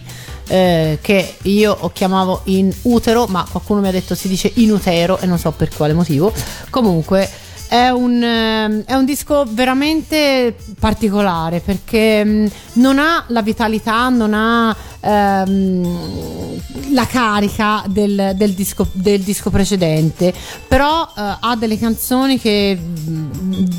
eh, che io ho chiamavo in utero, ma qualcuno mi ha detto si dice in utero e non so per quale motivo. Comunque è un, è un disco veramente particolare, perché non ha la vitalità, non ha ehm, la carica del, del, disco, del disco precedente, però eh, ha delle canzoni che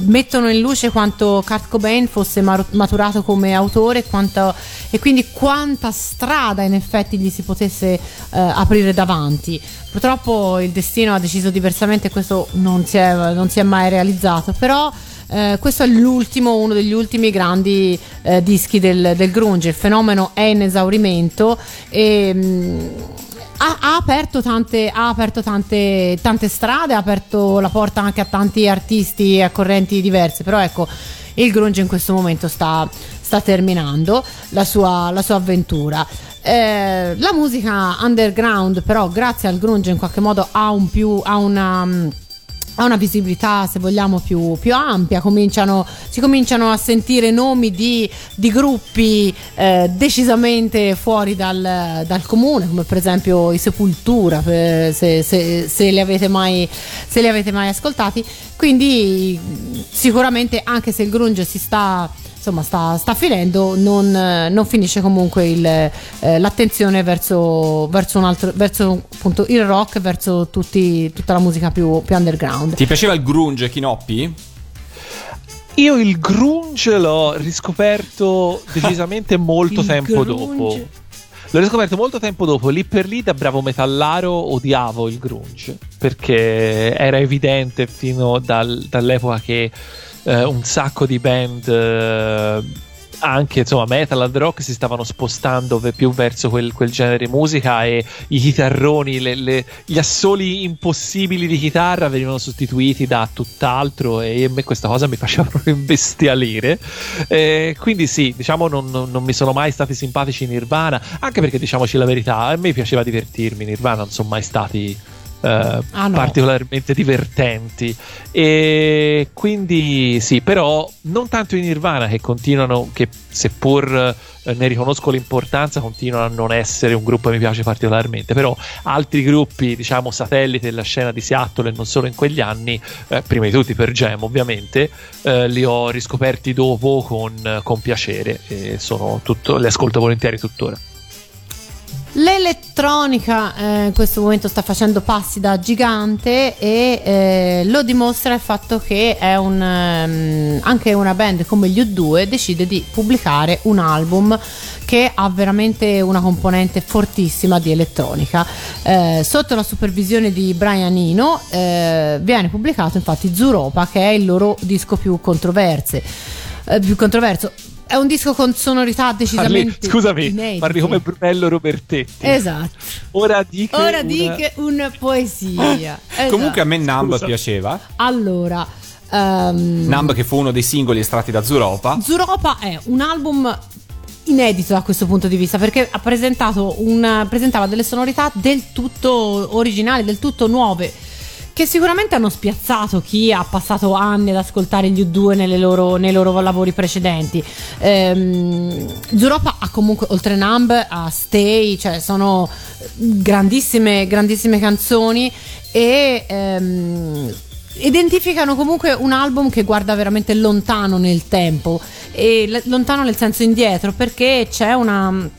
mettono in luce quanto Kurt Cobain fosse mar- maturato come autore, quanto, e quindi quanta strada in effetti gli si potesse eh, aprire davanti. Purtroppo il destino ha deciso diversamente, questo non si è, non si è mai realizzato, però eh, questo è l'ultimo, uno degli ultimi grandi eh, dischi del, del grunge. Il fenomeno è in esaurimento e mh, ha, ha aperto, tante, ha aperto tante, tante strade, ha aperto la porta anche a tanti artisti e a correnti diverse, però ecco, il grunge in questo momento sta, sta terminando la sua, la sua avventura. Eh, la musica underground però grazie al grunge in qualche modo ha un più ha una ha una visibilità, se vogliamo, più, più ampia. Cominciano, si cominciano a sentire nomi di, di gruppi eh, decisamente fuori dal, dal comune, come per esempio i Sepultura, eh, se, se, se, li avete mai, se li avete mai ascoltati. Quindi sicuramente, anche se il grunge si sta, insomma, sta, sta finendo, non, non finisce comunque il, eh, l'attenzione verso, verso un altro, verso appunto il rock, verso tutti, tutta la musica più, più underground. Ti piaceva il grunge, Kinoppi? Io il grunge l'ho riscoperto decisamente molto tempo grunge. dopo. L'ho riscoperto molto tempo dopo, lì per lì da bravo metallaro odiavo il grunge, perché era evidente fino dal, dall'epoca che Uh, un sacco di band uh, anche insomma metal and rock si stavano spostando per più verso quel, quel genere di musica, e i chitarroni, le, le, gli assoli impossibili di chitarra venivano sostituiti da tutt'altro, e a me questa cosa mi faceva proprio imbestialire, eh, quindi sì, diciamo non, non, non mi sono mai stati simpatici Nirvana, anche perché, diciamoci la verità, a me piaceva divertirmi, Nirvana non sono mai stati Uh, ah, no. particolarmente divertenti, e quindi sì, però non tanto i Nirvana, che continuano, che seppur uh, ne riconosco l'importanza, continuano a non essere un gruppo che mi piace particolarmente, però altri gruppi, diciamo, satellite della scena di Seattle e non solo in quegli anni, eh, prima di tutti per Jam ovviamente, eh, li ho riscoperti dopo con, con piacere, e sono tutto, li ascolto volentieri tuttora. L'elettronica eh, in questo momento sta facendo passi da gigante, e eh, lo dimostra il fatto che è un, um, anche una band come gli U due decide di pubblicare un album che ha veramente una componente fortissima di elettronica. Eh, sotto la supervisione di Brian Eno eh, viene pubblicato infatti Zuropa, che è il loro disco più controverse, eh, più controverso. È un disco con sonorità decisamente parli, scusami, inedite. Parli come Brunello Robertetti. Esatto. Ora dico Ora dico una... una poesia. Esatto. Comunque a me Numb Scusa. piaceva. Allora, um... Numb, che fu uno dei singoli estratti da Zuropa. Zuropa è un album inedito da questo punto di vista, perché ha presentato una presentava delle sonorità del tutto originali, del tutto nuove, che sicuramente hanno spiazzato chi ha passato anni ad ascoltare gli U due nelle loro, nei loro lavori precedenti. Ehm, Zuropa ha comunque, oltre Numb, a Stay, cioè sono grandissime, grandissime canzoni, e ehm, identificano comunque un album che guarda veramente lontano nel tempo, e l- lontano nel senso indietro, perché c'è una...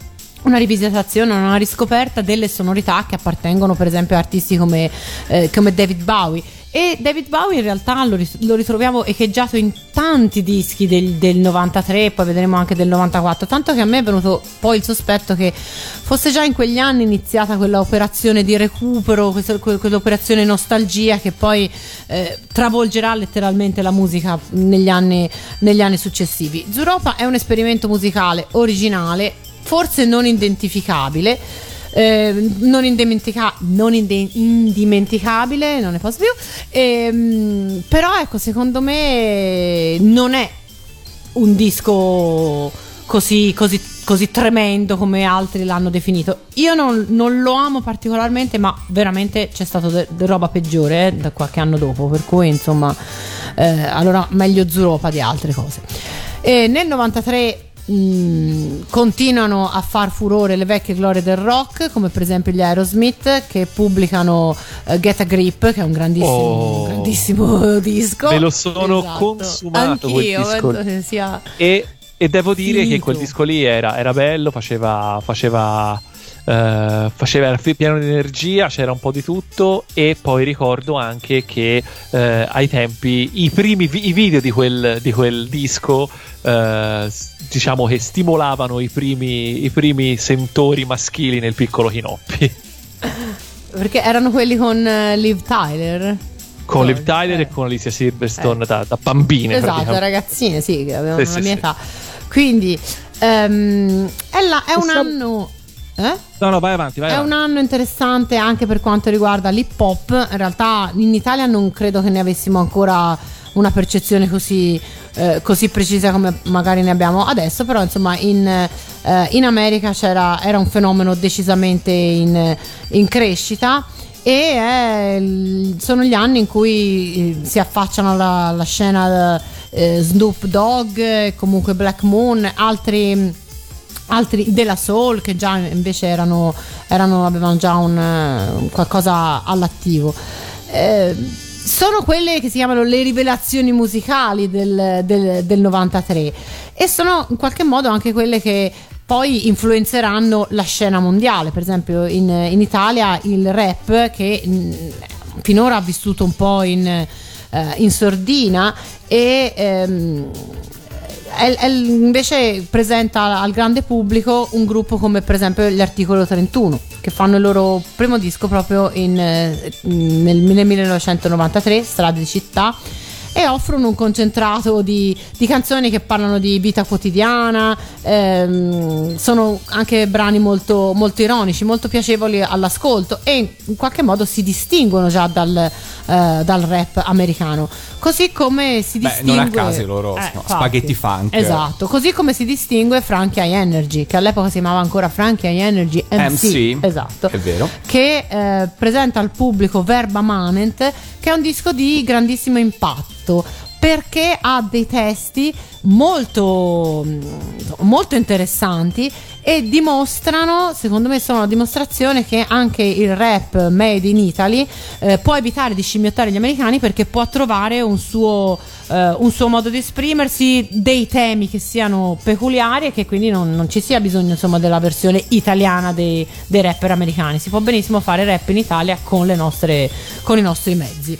una rivisitazione, una riscoperta delle sonorità che appartengono per esempio a artisti come, eh, come David Bowie. E David Bowie in realtà lo, rit- lo ritroviamo echeggiato in tanti dischi del, del novantatré, poi vedremo anche del novantaquattro, tanto che a me è venuto poi il sospetto che fosse già in quegli anni iniziata quella operazione di recupero, questa, que- quell'operazione nostalgia che poi eh, travolgerà letteralmente la musica negli anni, negli anni successivi. Zuropa è un esperimento musicale originale, forse non identificabile, eh, non, indimentica- non ind- indimenticabile, non ne posso più, eh, però ecco, secondo me non è un disco così, così, così tremendo come altri l'hanno definito. Io non, non lo amo particolarmente, ma veramente c'è stata de- de roba peggiore eh, da qualche anno dopo, per cui insomma eh, allora meglio Zuropa di altre cose. E nel novantatré Mm, continuano a far furore le vecchie glorie del rock, come per esempio gli Aerosmith, che pubblicano uh, Get a Grip, che è un grandissimo, oh, grandissimo disco. Me lo sono esatto. consumato anch'io, quel disco sia e, e devo dire finito. Che quel disco lì era, era bello, faceva faceva Uh, faceva era pieno di energia, c'era un po' di tutto. E poi ricordo anche che uh, ai tempi i primi vi- i video di quel, di quel disco uh, diciamo che stimolavano i primi, i primi sentori maschili nel piccolo Kinoppi, perché erano quelli con uh, Liv Tyler con Liv Tyler eh. e con Alicia Silverstone eh. da, da bambine, esatto, ragazzine, sì, che avevano sì, la sì, mia sì. età, quindi um, è, la, è un Questa... anno Eh? No, no, vai avanti, vai È avanti. Un anno interessante anche per quanto riguarda l'hip hop. In realtà in Italia non credo che ne avessimo ancora una percezione così, eh, così precisa come magari ne abbiamo adesso, però insomma in, eh, in America c'era, era un fenomeno decisamente in, in crescita, e eh, sono gli anni in cui si affacciano alla, alla scena eh, Snoop Dogg, comunque Black Moon, altri... altri della Soul, che già invece erano, erano avevano già un, un qualcosa all'attivo. Eh, sono quelle che si chiamano le rivelazioni musicali del, del, del novantatré, e sono in qualche modo anche quelle che poi influenzeranno la scena mondiale. Per esempio in, in Italia il rap, che mh, finora ha vissuto un po' in, eh, in sordina, e ehm, invece presenta al grande pubblico un gruppo come per esempio gli Articolo trentuno, che fanno il loro primo disco proprio in, nel millenovecentonovantatré, Strade di città, e offrono un concentrato di, di canzoni che parlano di vita quotidiana, ehm, sono anche brani molto, molto ironici, molto piacevoli all'ascolto, e in qualche modo si distinguono già dal, eh, dal rap americano, così come si distingue... Beh, non a caso loro eh, no, spaghetti funk. Esatto, così come si distingue Frankie I Energy, che all'epoca si chiamava ancora Frankie I Energy M C, M C, esatto, è vero, che eh, presenta al pubblico Verba Manent, che è un disco di grandissimo impatto, perché ha dei testi molto, molto interessanti, e dimostrano, secondo me sono una dimostrazione che anche il rap made in Italy eh, può evitare di scimmiottare gli americani, perché può trovare un suo, eh, un suo modo di esprimersi, dei temi che siano peculiari, e che quindi non, non ci sia bisogno insomma della versione italiana dei, dei rapper americani. Si può benissimo fare rap in Italia con le nostre, con i nostri mezzi.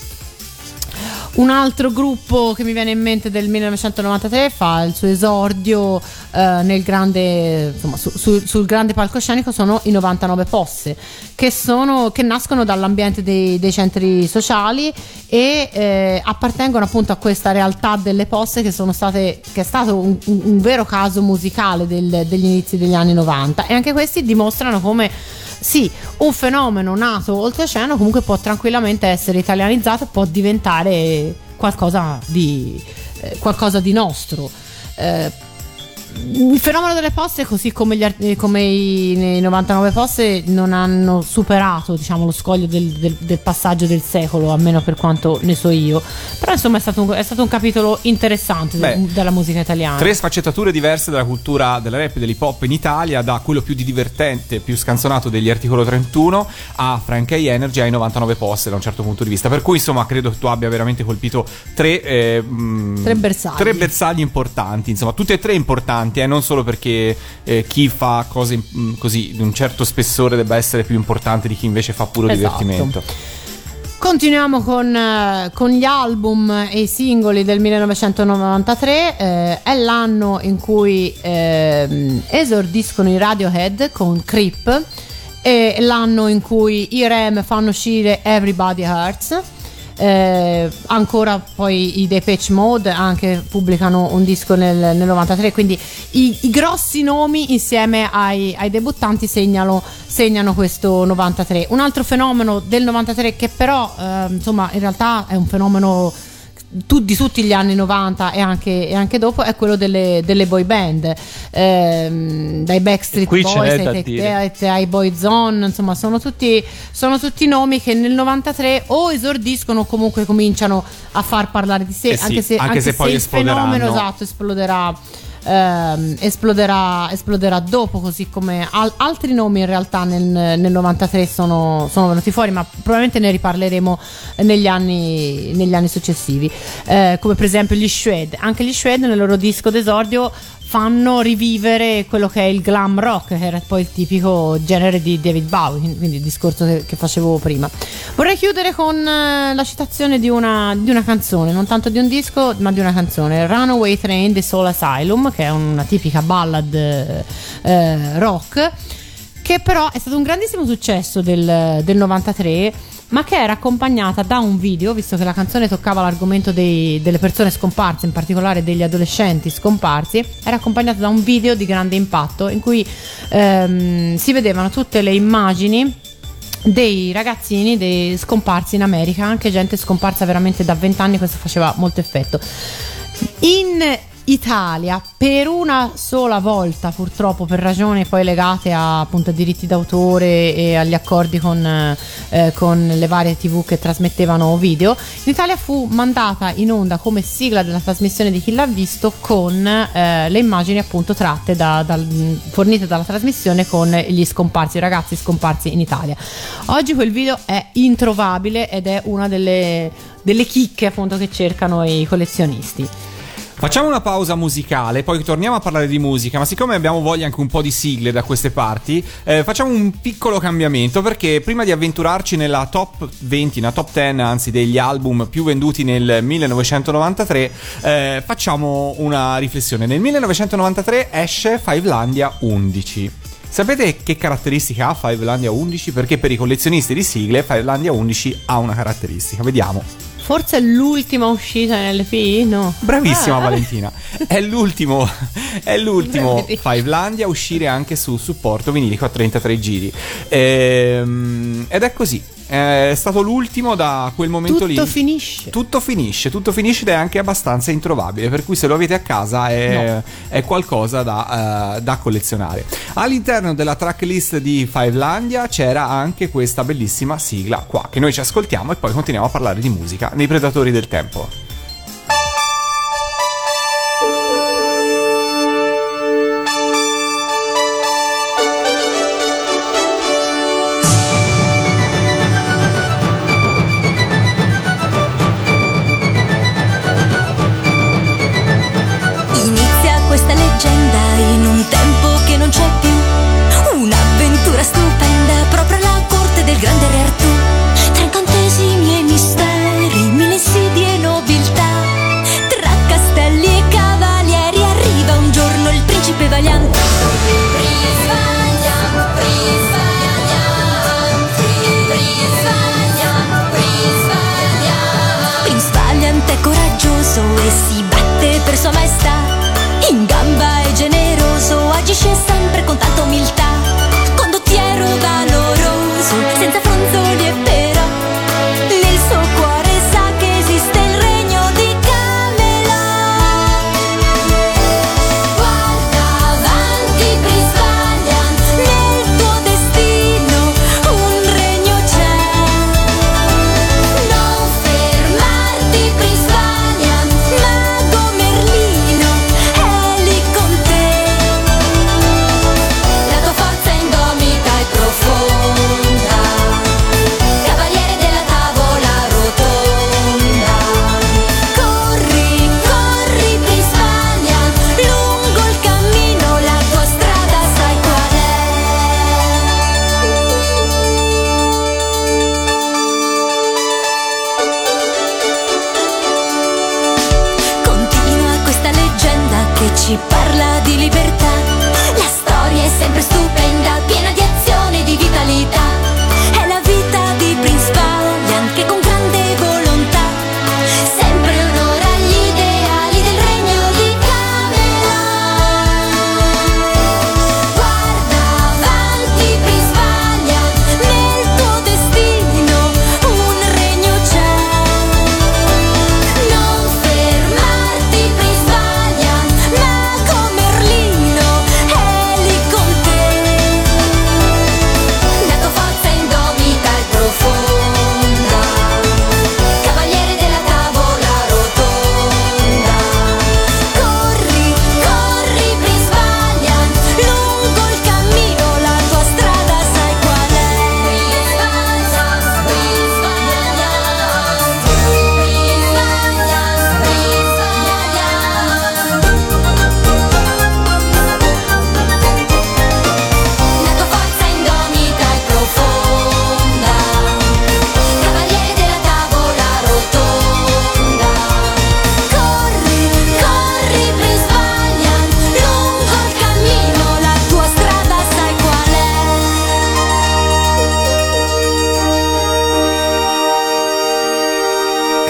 Un altro gruppo che mi viene in mente del millenovecentonovantatré fa il suo esordio eh, nel grande, insomma, su, su, sul grande palcoscenico, sono i novantanove Posse, che sono, che nascono dall'ambiente dei, dei centri sociali, e eh, appartengono appunto a questa realtà delle Posse, che sono state, che è stato un, un vero caso musicale del, degli inizi degli anni novanta, e anche questi dimostrano come sì, un fenomeno nato oltreoceano comunque può tranquillamente essere italianizzato, può diventare qualcosa di eh, qualcosa di nostro. Eh, il fenomeno delle Posse, così come, gli art- come i, i novantanove Posse, non hanno superato diciamo lo scoglio del, del, del passaggio del secolo, almeno per quanto ne so io, però insomma è stato un, è stato un capitolo interessante. Beh, de- della musica italiana, tre sfaccettature diverse della cultura del rap e dell'hip hop in Italia, da quello più divertente, più scanzonato degli Articolo trentuno a Frankie Energy ai novantanove Posse, da un certo punto di vista, per cui insomma credo che tu abbia veramente colpito tre eh, mh, tre, bersagli. tre bersagli importanti, insomma tutti e tre importanti. Eh, non solo perché eh, chi fa cose mh, così di un certo spessore debba essere più importante di chi invece fa puro esatto. divertimento. Continuiamo con, eh, con gli album e i singoli del millenovecentonovantatré. Eh, è l'anno in cui eh, esordiscono i Radiohead con Creep, e l'anno in cui i Rem fanno uscire Everybody Hurts. eh, ancora poi i Depeche Mode anche pubblicano un disco nel, nel novantatré, quindi i, i grossi nomi insieme ai, ai debuttanti segnalo, segnano questo novantatré. Un altro fenomeno del novantatré che però eh, insomma in realtà è un fenomeno tu, di tutti gli anni novanta e anche, e anche dopo, è quello delle, delle boy band, ehm, dai Backstreet Boys ai Boyzone, insomma sono tutti, sono tutti nomi che nel novantatré o esordiscono o comunque cominciano a far parlare di sé, eh sì, anche se, anche anche se, se poi il fenomeno esatto esploderà ehm, esploderà esploderà dopo, così come al, altri nomi in realtà nel, nel novantatré sono, sono venuti fuori, ma probabilmente ne riparleremo negli anni, negli anni successivi, eh, come per esempio gli Shred. Anche gli Shred nel loro disco d'esordio fanno rivivere quello che è il glam rock, che era poi il tipico genere di David Bowie, quindi il discorso che, che facevo prima. Vorrei chiudere con la citazione di una, di una canzone, non tanto di un disco ma di una canzone, Runaway Train di Soul Asylum, che è una tipica ballad eh, rock, che però è stato un grandissimo successo del, del novantatré, ma che era accompagnata da un video, visto che la canzone toccava l'argomento dei, delle persone scomparse, in particolare degli adolescenti scomparsi, era accompagnata da un video di grande impatto in cui ehm, si vedevano tutte le immagini dei ragazzini, dei scomparsi in America, anche gente scomparsa veramente da vent'anni, questo faceva molto effetto. In Italia per una sola volta, purtroppo per ragioni poi legate a appunto diritti d'autore e agli accordi con, eh, con le varie tivù che trasmettevano video, in Italia fu mandata in onda come sigla della trasmissione di Chi l'ha visto con eh, le immagini appunto tratte da, da, fornite dalla trasmissione con gli scomparsi, i ragazzi scomparsi in Italia. Oggi quel video è introvabile ed è una delle, delle chicche appunto che cercano i collezionisti. Facciamo una pausa musicale, poi torniamo a parlare di musica, ma siccome abbiamo voglia anche un po' di sigle da queste parti, eh, facciamo un piccolo cambiamento, perché prima di avventurarci nella top venti, una top dieci anzi degli album più venduti nel millenovecentonovantatré, eh, facciamo una riflessione. Nel millenovecentonovantatré esce Fivelandia undici. Sapete che caratteristica ha Fivelandia undici? Perché per i collezionisti di sigle Fivelandia undici ha una caratteristica, vediamo. Forse è l'ultima uscita in L P, no? Bravissima ah. Valentina, è l'ultimo, è l'ultimo Fivelandia a uscire anche su supporto vinilico a trentatré giri, ehm, ed è così, è stato l'ultimo. Da quel momento tutto lì tutto finisce, tutto finisce, tutto finisce ed è anche abbastanza introvabile, per cui se lo avete a casa è, no. è qualcosa da, uh, da collezionare. All'interno della tracklist di Fivelandia c'era anche questa bellissima sigla qua, che noi ci ascoltiamo e poi continuiamo a parlare di musica nei Predatori del Tempo. Vita di Prince Valiant, che con grande volontà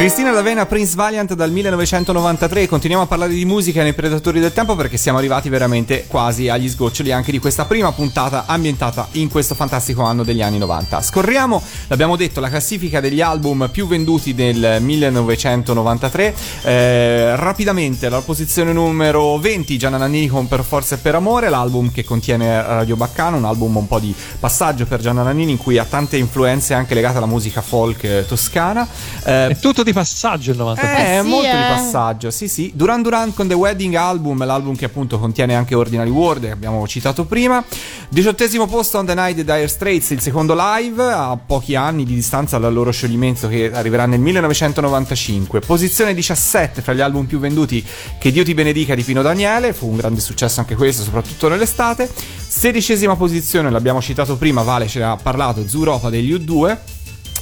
Cristina D'Avena, Prince Valiant dal millenovecentonovantatré. Continuiamo a parlare di musica nei Predatori del Tempo, perché siamo arrivati veramente quasi agli sgoccioli anche di questa prima puntata ambientata in questo fantastico anno degli anni novanta. Scorriamo, l'abbiamo detto, la classifica degli album più venduti del millenovecentonovantatré. Eh, rapidamente la posizione numero venti, Gianna Nannini con Per Forza e Per Amore, l'album che contiene Radio Baccano, un album un po' di passaggio per Gianna Nannini in cui ha tante influenze anche legate alla musica folk toscana. Eh, È tutto di passaggio il novantatré. Eh, eh sì, molto eh. di passaggio, sì sì. Duran Duran con The Wedding Album, l'album che appunto contiene anche Ordinary World, che abbiamo citato prima. Diciottesimo posto, On the Night dei Dire Straits, il secondo live, a pochi anni di distanza dal loro scioglimento che arriverà nel millenovecentonovantacinque. Posizione diciassette fra gli album più venduti, Che Dio ti benedica di Pino Daniele, fu un grande successo anche questo, soprattutto nell'estate. Sedicesima posizione, l'abbiamo citato prima, Vale ce l'ha parlato, Zuropa degli U due.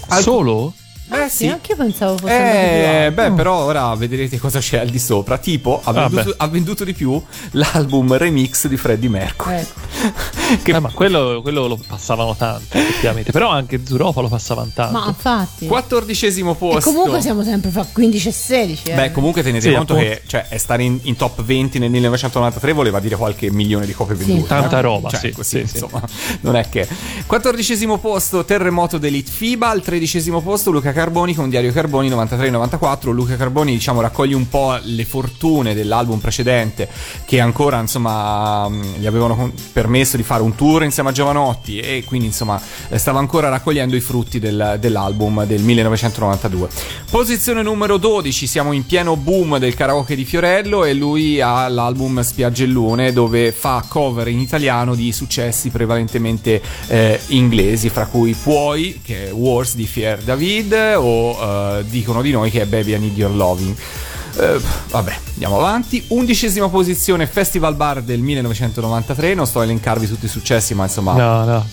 Al... Solo? Beh, ah, sì, sì, anche io pensavo fosse eh, beh, no. Però ora vedrete cosa c'è al di sopra. Tipo, ha venduto, ha venduto di più l'album remix di Freddie Mercury. Ecco. che... eh, ma quello, quello lo passavano tanto, effettivamente. Però anche Zuropa lo passavano tanto. Ma infatti. Quattordicesimo posto. E comunque siamo sempre fra quindici e sedici. Eh. Beh, comunque tenete sì, conto appunto. Che cioè, stare in, in top venti nel millenovecentonovantatré voleva dire qualche milione di copie vendute. Sì. Tanta roba, cioè, sì, così, sì, insomma, sì. Non è che. Quattordicesimo posto, Terremoto dei Litfiba. Al tredicesimo posto, Luca Carboni con Diario Carboni novantatré novantaquattro. Luca Carboni, diciamo, raccoglie un po' le fortune dell'album precedente, che ancora insomma gli avevano permesso di fare un tour insieme a Giovanotti, e quindi insomma stava ancora raccogliendo i frutti del, dell'album del millenovecentonovantadue. Posizione numero dodici, siamo in pieno boom del karaoke di Fiorello, e lui ha l'album Spiaggellone, dove fa cover in italiano di successi prevalentemente eh, inglesi, fra cui Puoi, che è Wars di Fier David, o uh, Dicono di noi, che è Baby I Need Your Loving. Uh, vabbè, andiamo avanti. Undicesima posizione, Festival Bar del millenovecentonovantatré. Non sto a elencarvi tutti i successi, ma insomma no, no.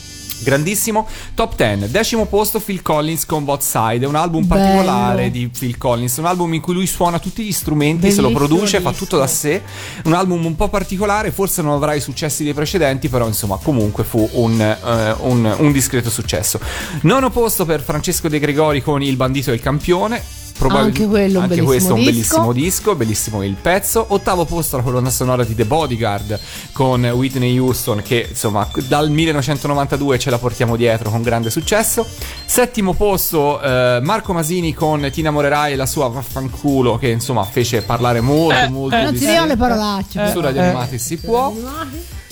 grandissimo. Top dieci, decimo posto, Phil Collins con Both Side. È un album bello. Particolare di Phil Collins, un album in cui lui suona tutti gli strumenti, bellissimo, se lo produce, bellissimo. Fa tutto da sé. Un album un po' particolare, forse non avrà i successi dei precedenti, però insomma comunque fu un, eh, un, un discreto successo. Nono posto per Francesco De Gregori con Il bandito e il campione. Probabilmente anche quello, anche questo è un bellissimo disco, bellissimo il pezzo. Ottavo posto, la colonna sonora di The Bodyguard con Whitney Houston, che insomma dal millenovecentonovantadue ce la portiamo dietro con grande successo. Settimo posto, eh, Marco Masini con Ti innamorerai e la sua Vaffanculo, che insomma fece parlare molto eh, molto eh, non si diano le parolacce eh, su Radio Animati eh, si può.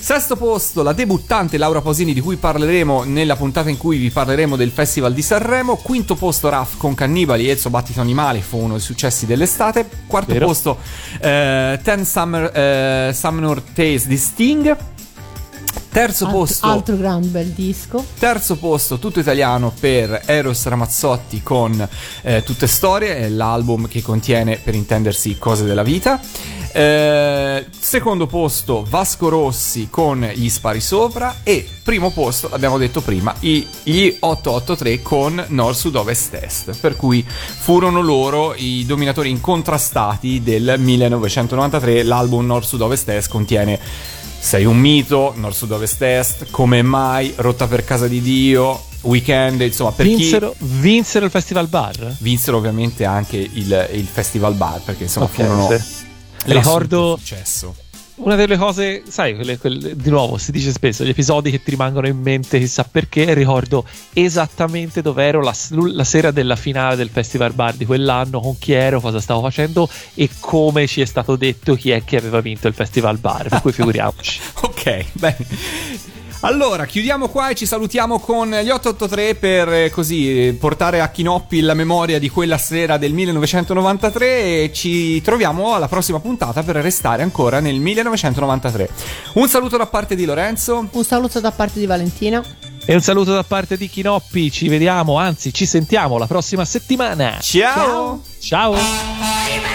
Sesto posto, la debuttante Laura Pausini, di cui parleremo nella puntata in cui vi parleremo del Festival di Sanremo. Quinto posto, Raf con Cannibali, Ezzo Battito Animale, fu uno dei successi dell'estate. Quarto Vero. posto, eh, Ten Summer, eh, Summer Days di Sting. Terzo Alt- posto, altro gran bel disco. Terzo posto, tutto italiano per Eros Ramazzotti con eh, Tutte Storie, è l'album che contiene, per intendersi, Cose della vita. Eh, secondo posto, Vasco Rossi con Gli Spari Sopra, e primo posto, l'abbiamo detto prima, i, gli otto otto tre con Nord Sud Ovest Est, per cui furono loro i dominatori incontrastati del millenovecentonovantatré. L'album Nord Sud Ovest Est contiene Sei un mito, Nord Sud Ovest Est, Come mai, Rotta per casa di Dio, Weekend, insomma, per vinsero, chi vinsero il Festival Bar. Vinsero ovviamente anche il, il Festival Bar, perché insomma okay, furono sì. Ricordo successo. Una delle cose, sai, quelle, quelle, di nuovo si dice spesso, gli episodi che ti rimangono in mente chissà perché. Ricordo esattamente dove ero la, la sera della finale del Festival Bar di quell'anno, con chi ero, cosa stavo facendo e come ci è stato detto chi è che aveva vinto il Festival Bar, per cui figuriamoci. Ok, bene. Allora, chiudiamo qua e ci salutiamo con gli otto otto tre per eh, così portare a Kinoppi la memoria di quella sera del millenovecentonovantatré, e ci troviamo alla prossima puntata per restare ancora nel millenovecentonovantatré. Un saluto da parte di Lorenzo. Un saluto da parte di Valentina. E un saluto da parte di Kinoppi. Ci vediamo, anzi ci sentiamo la prossima settimana. Ciao. Ciao. Ciao.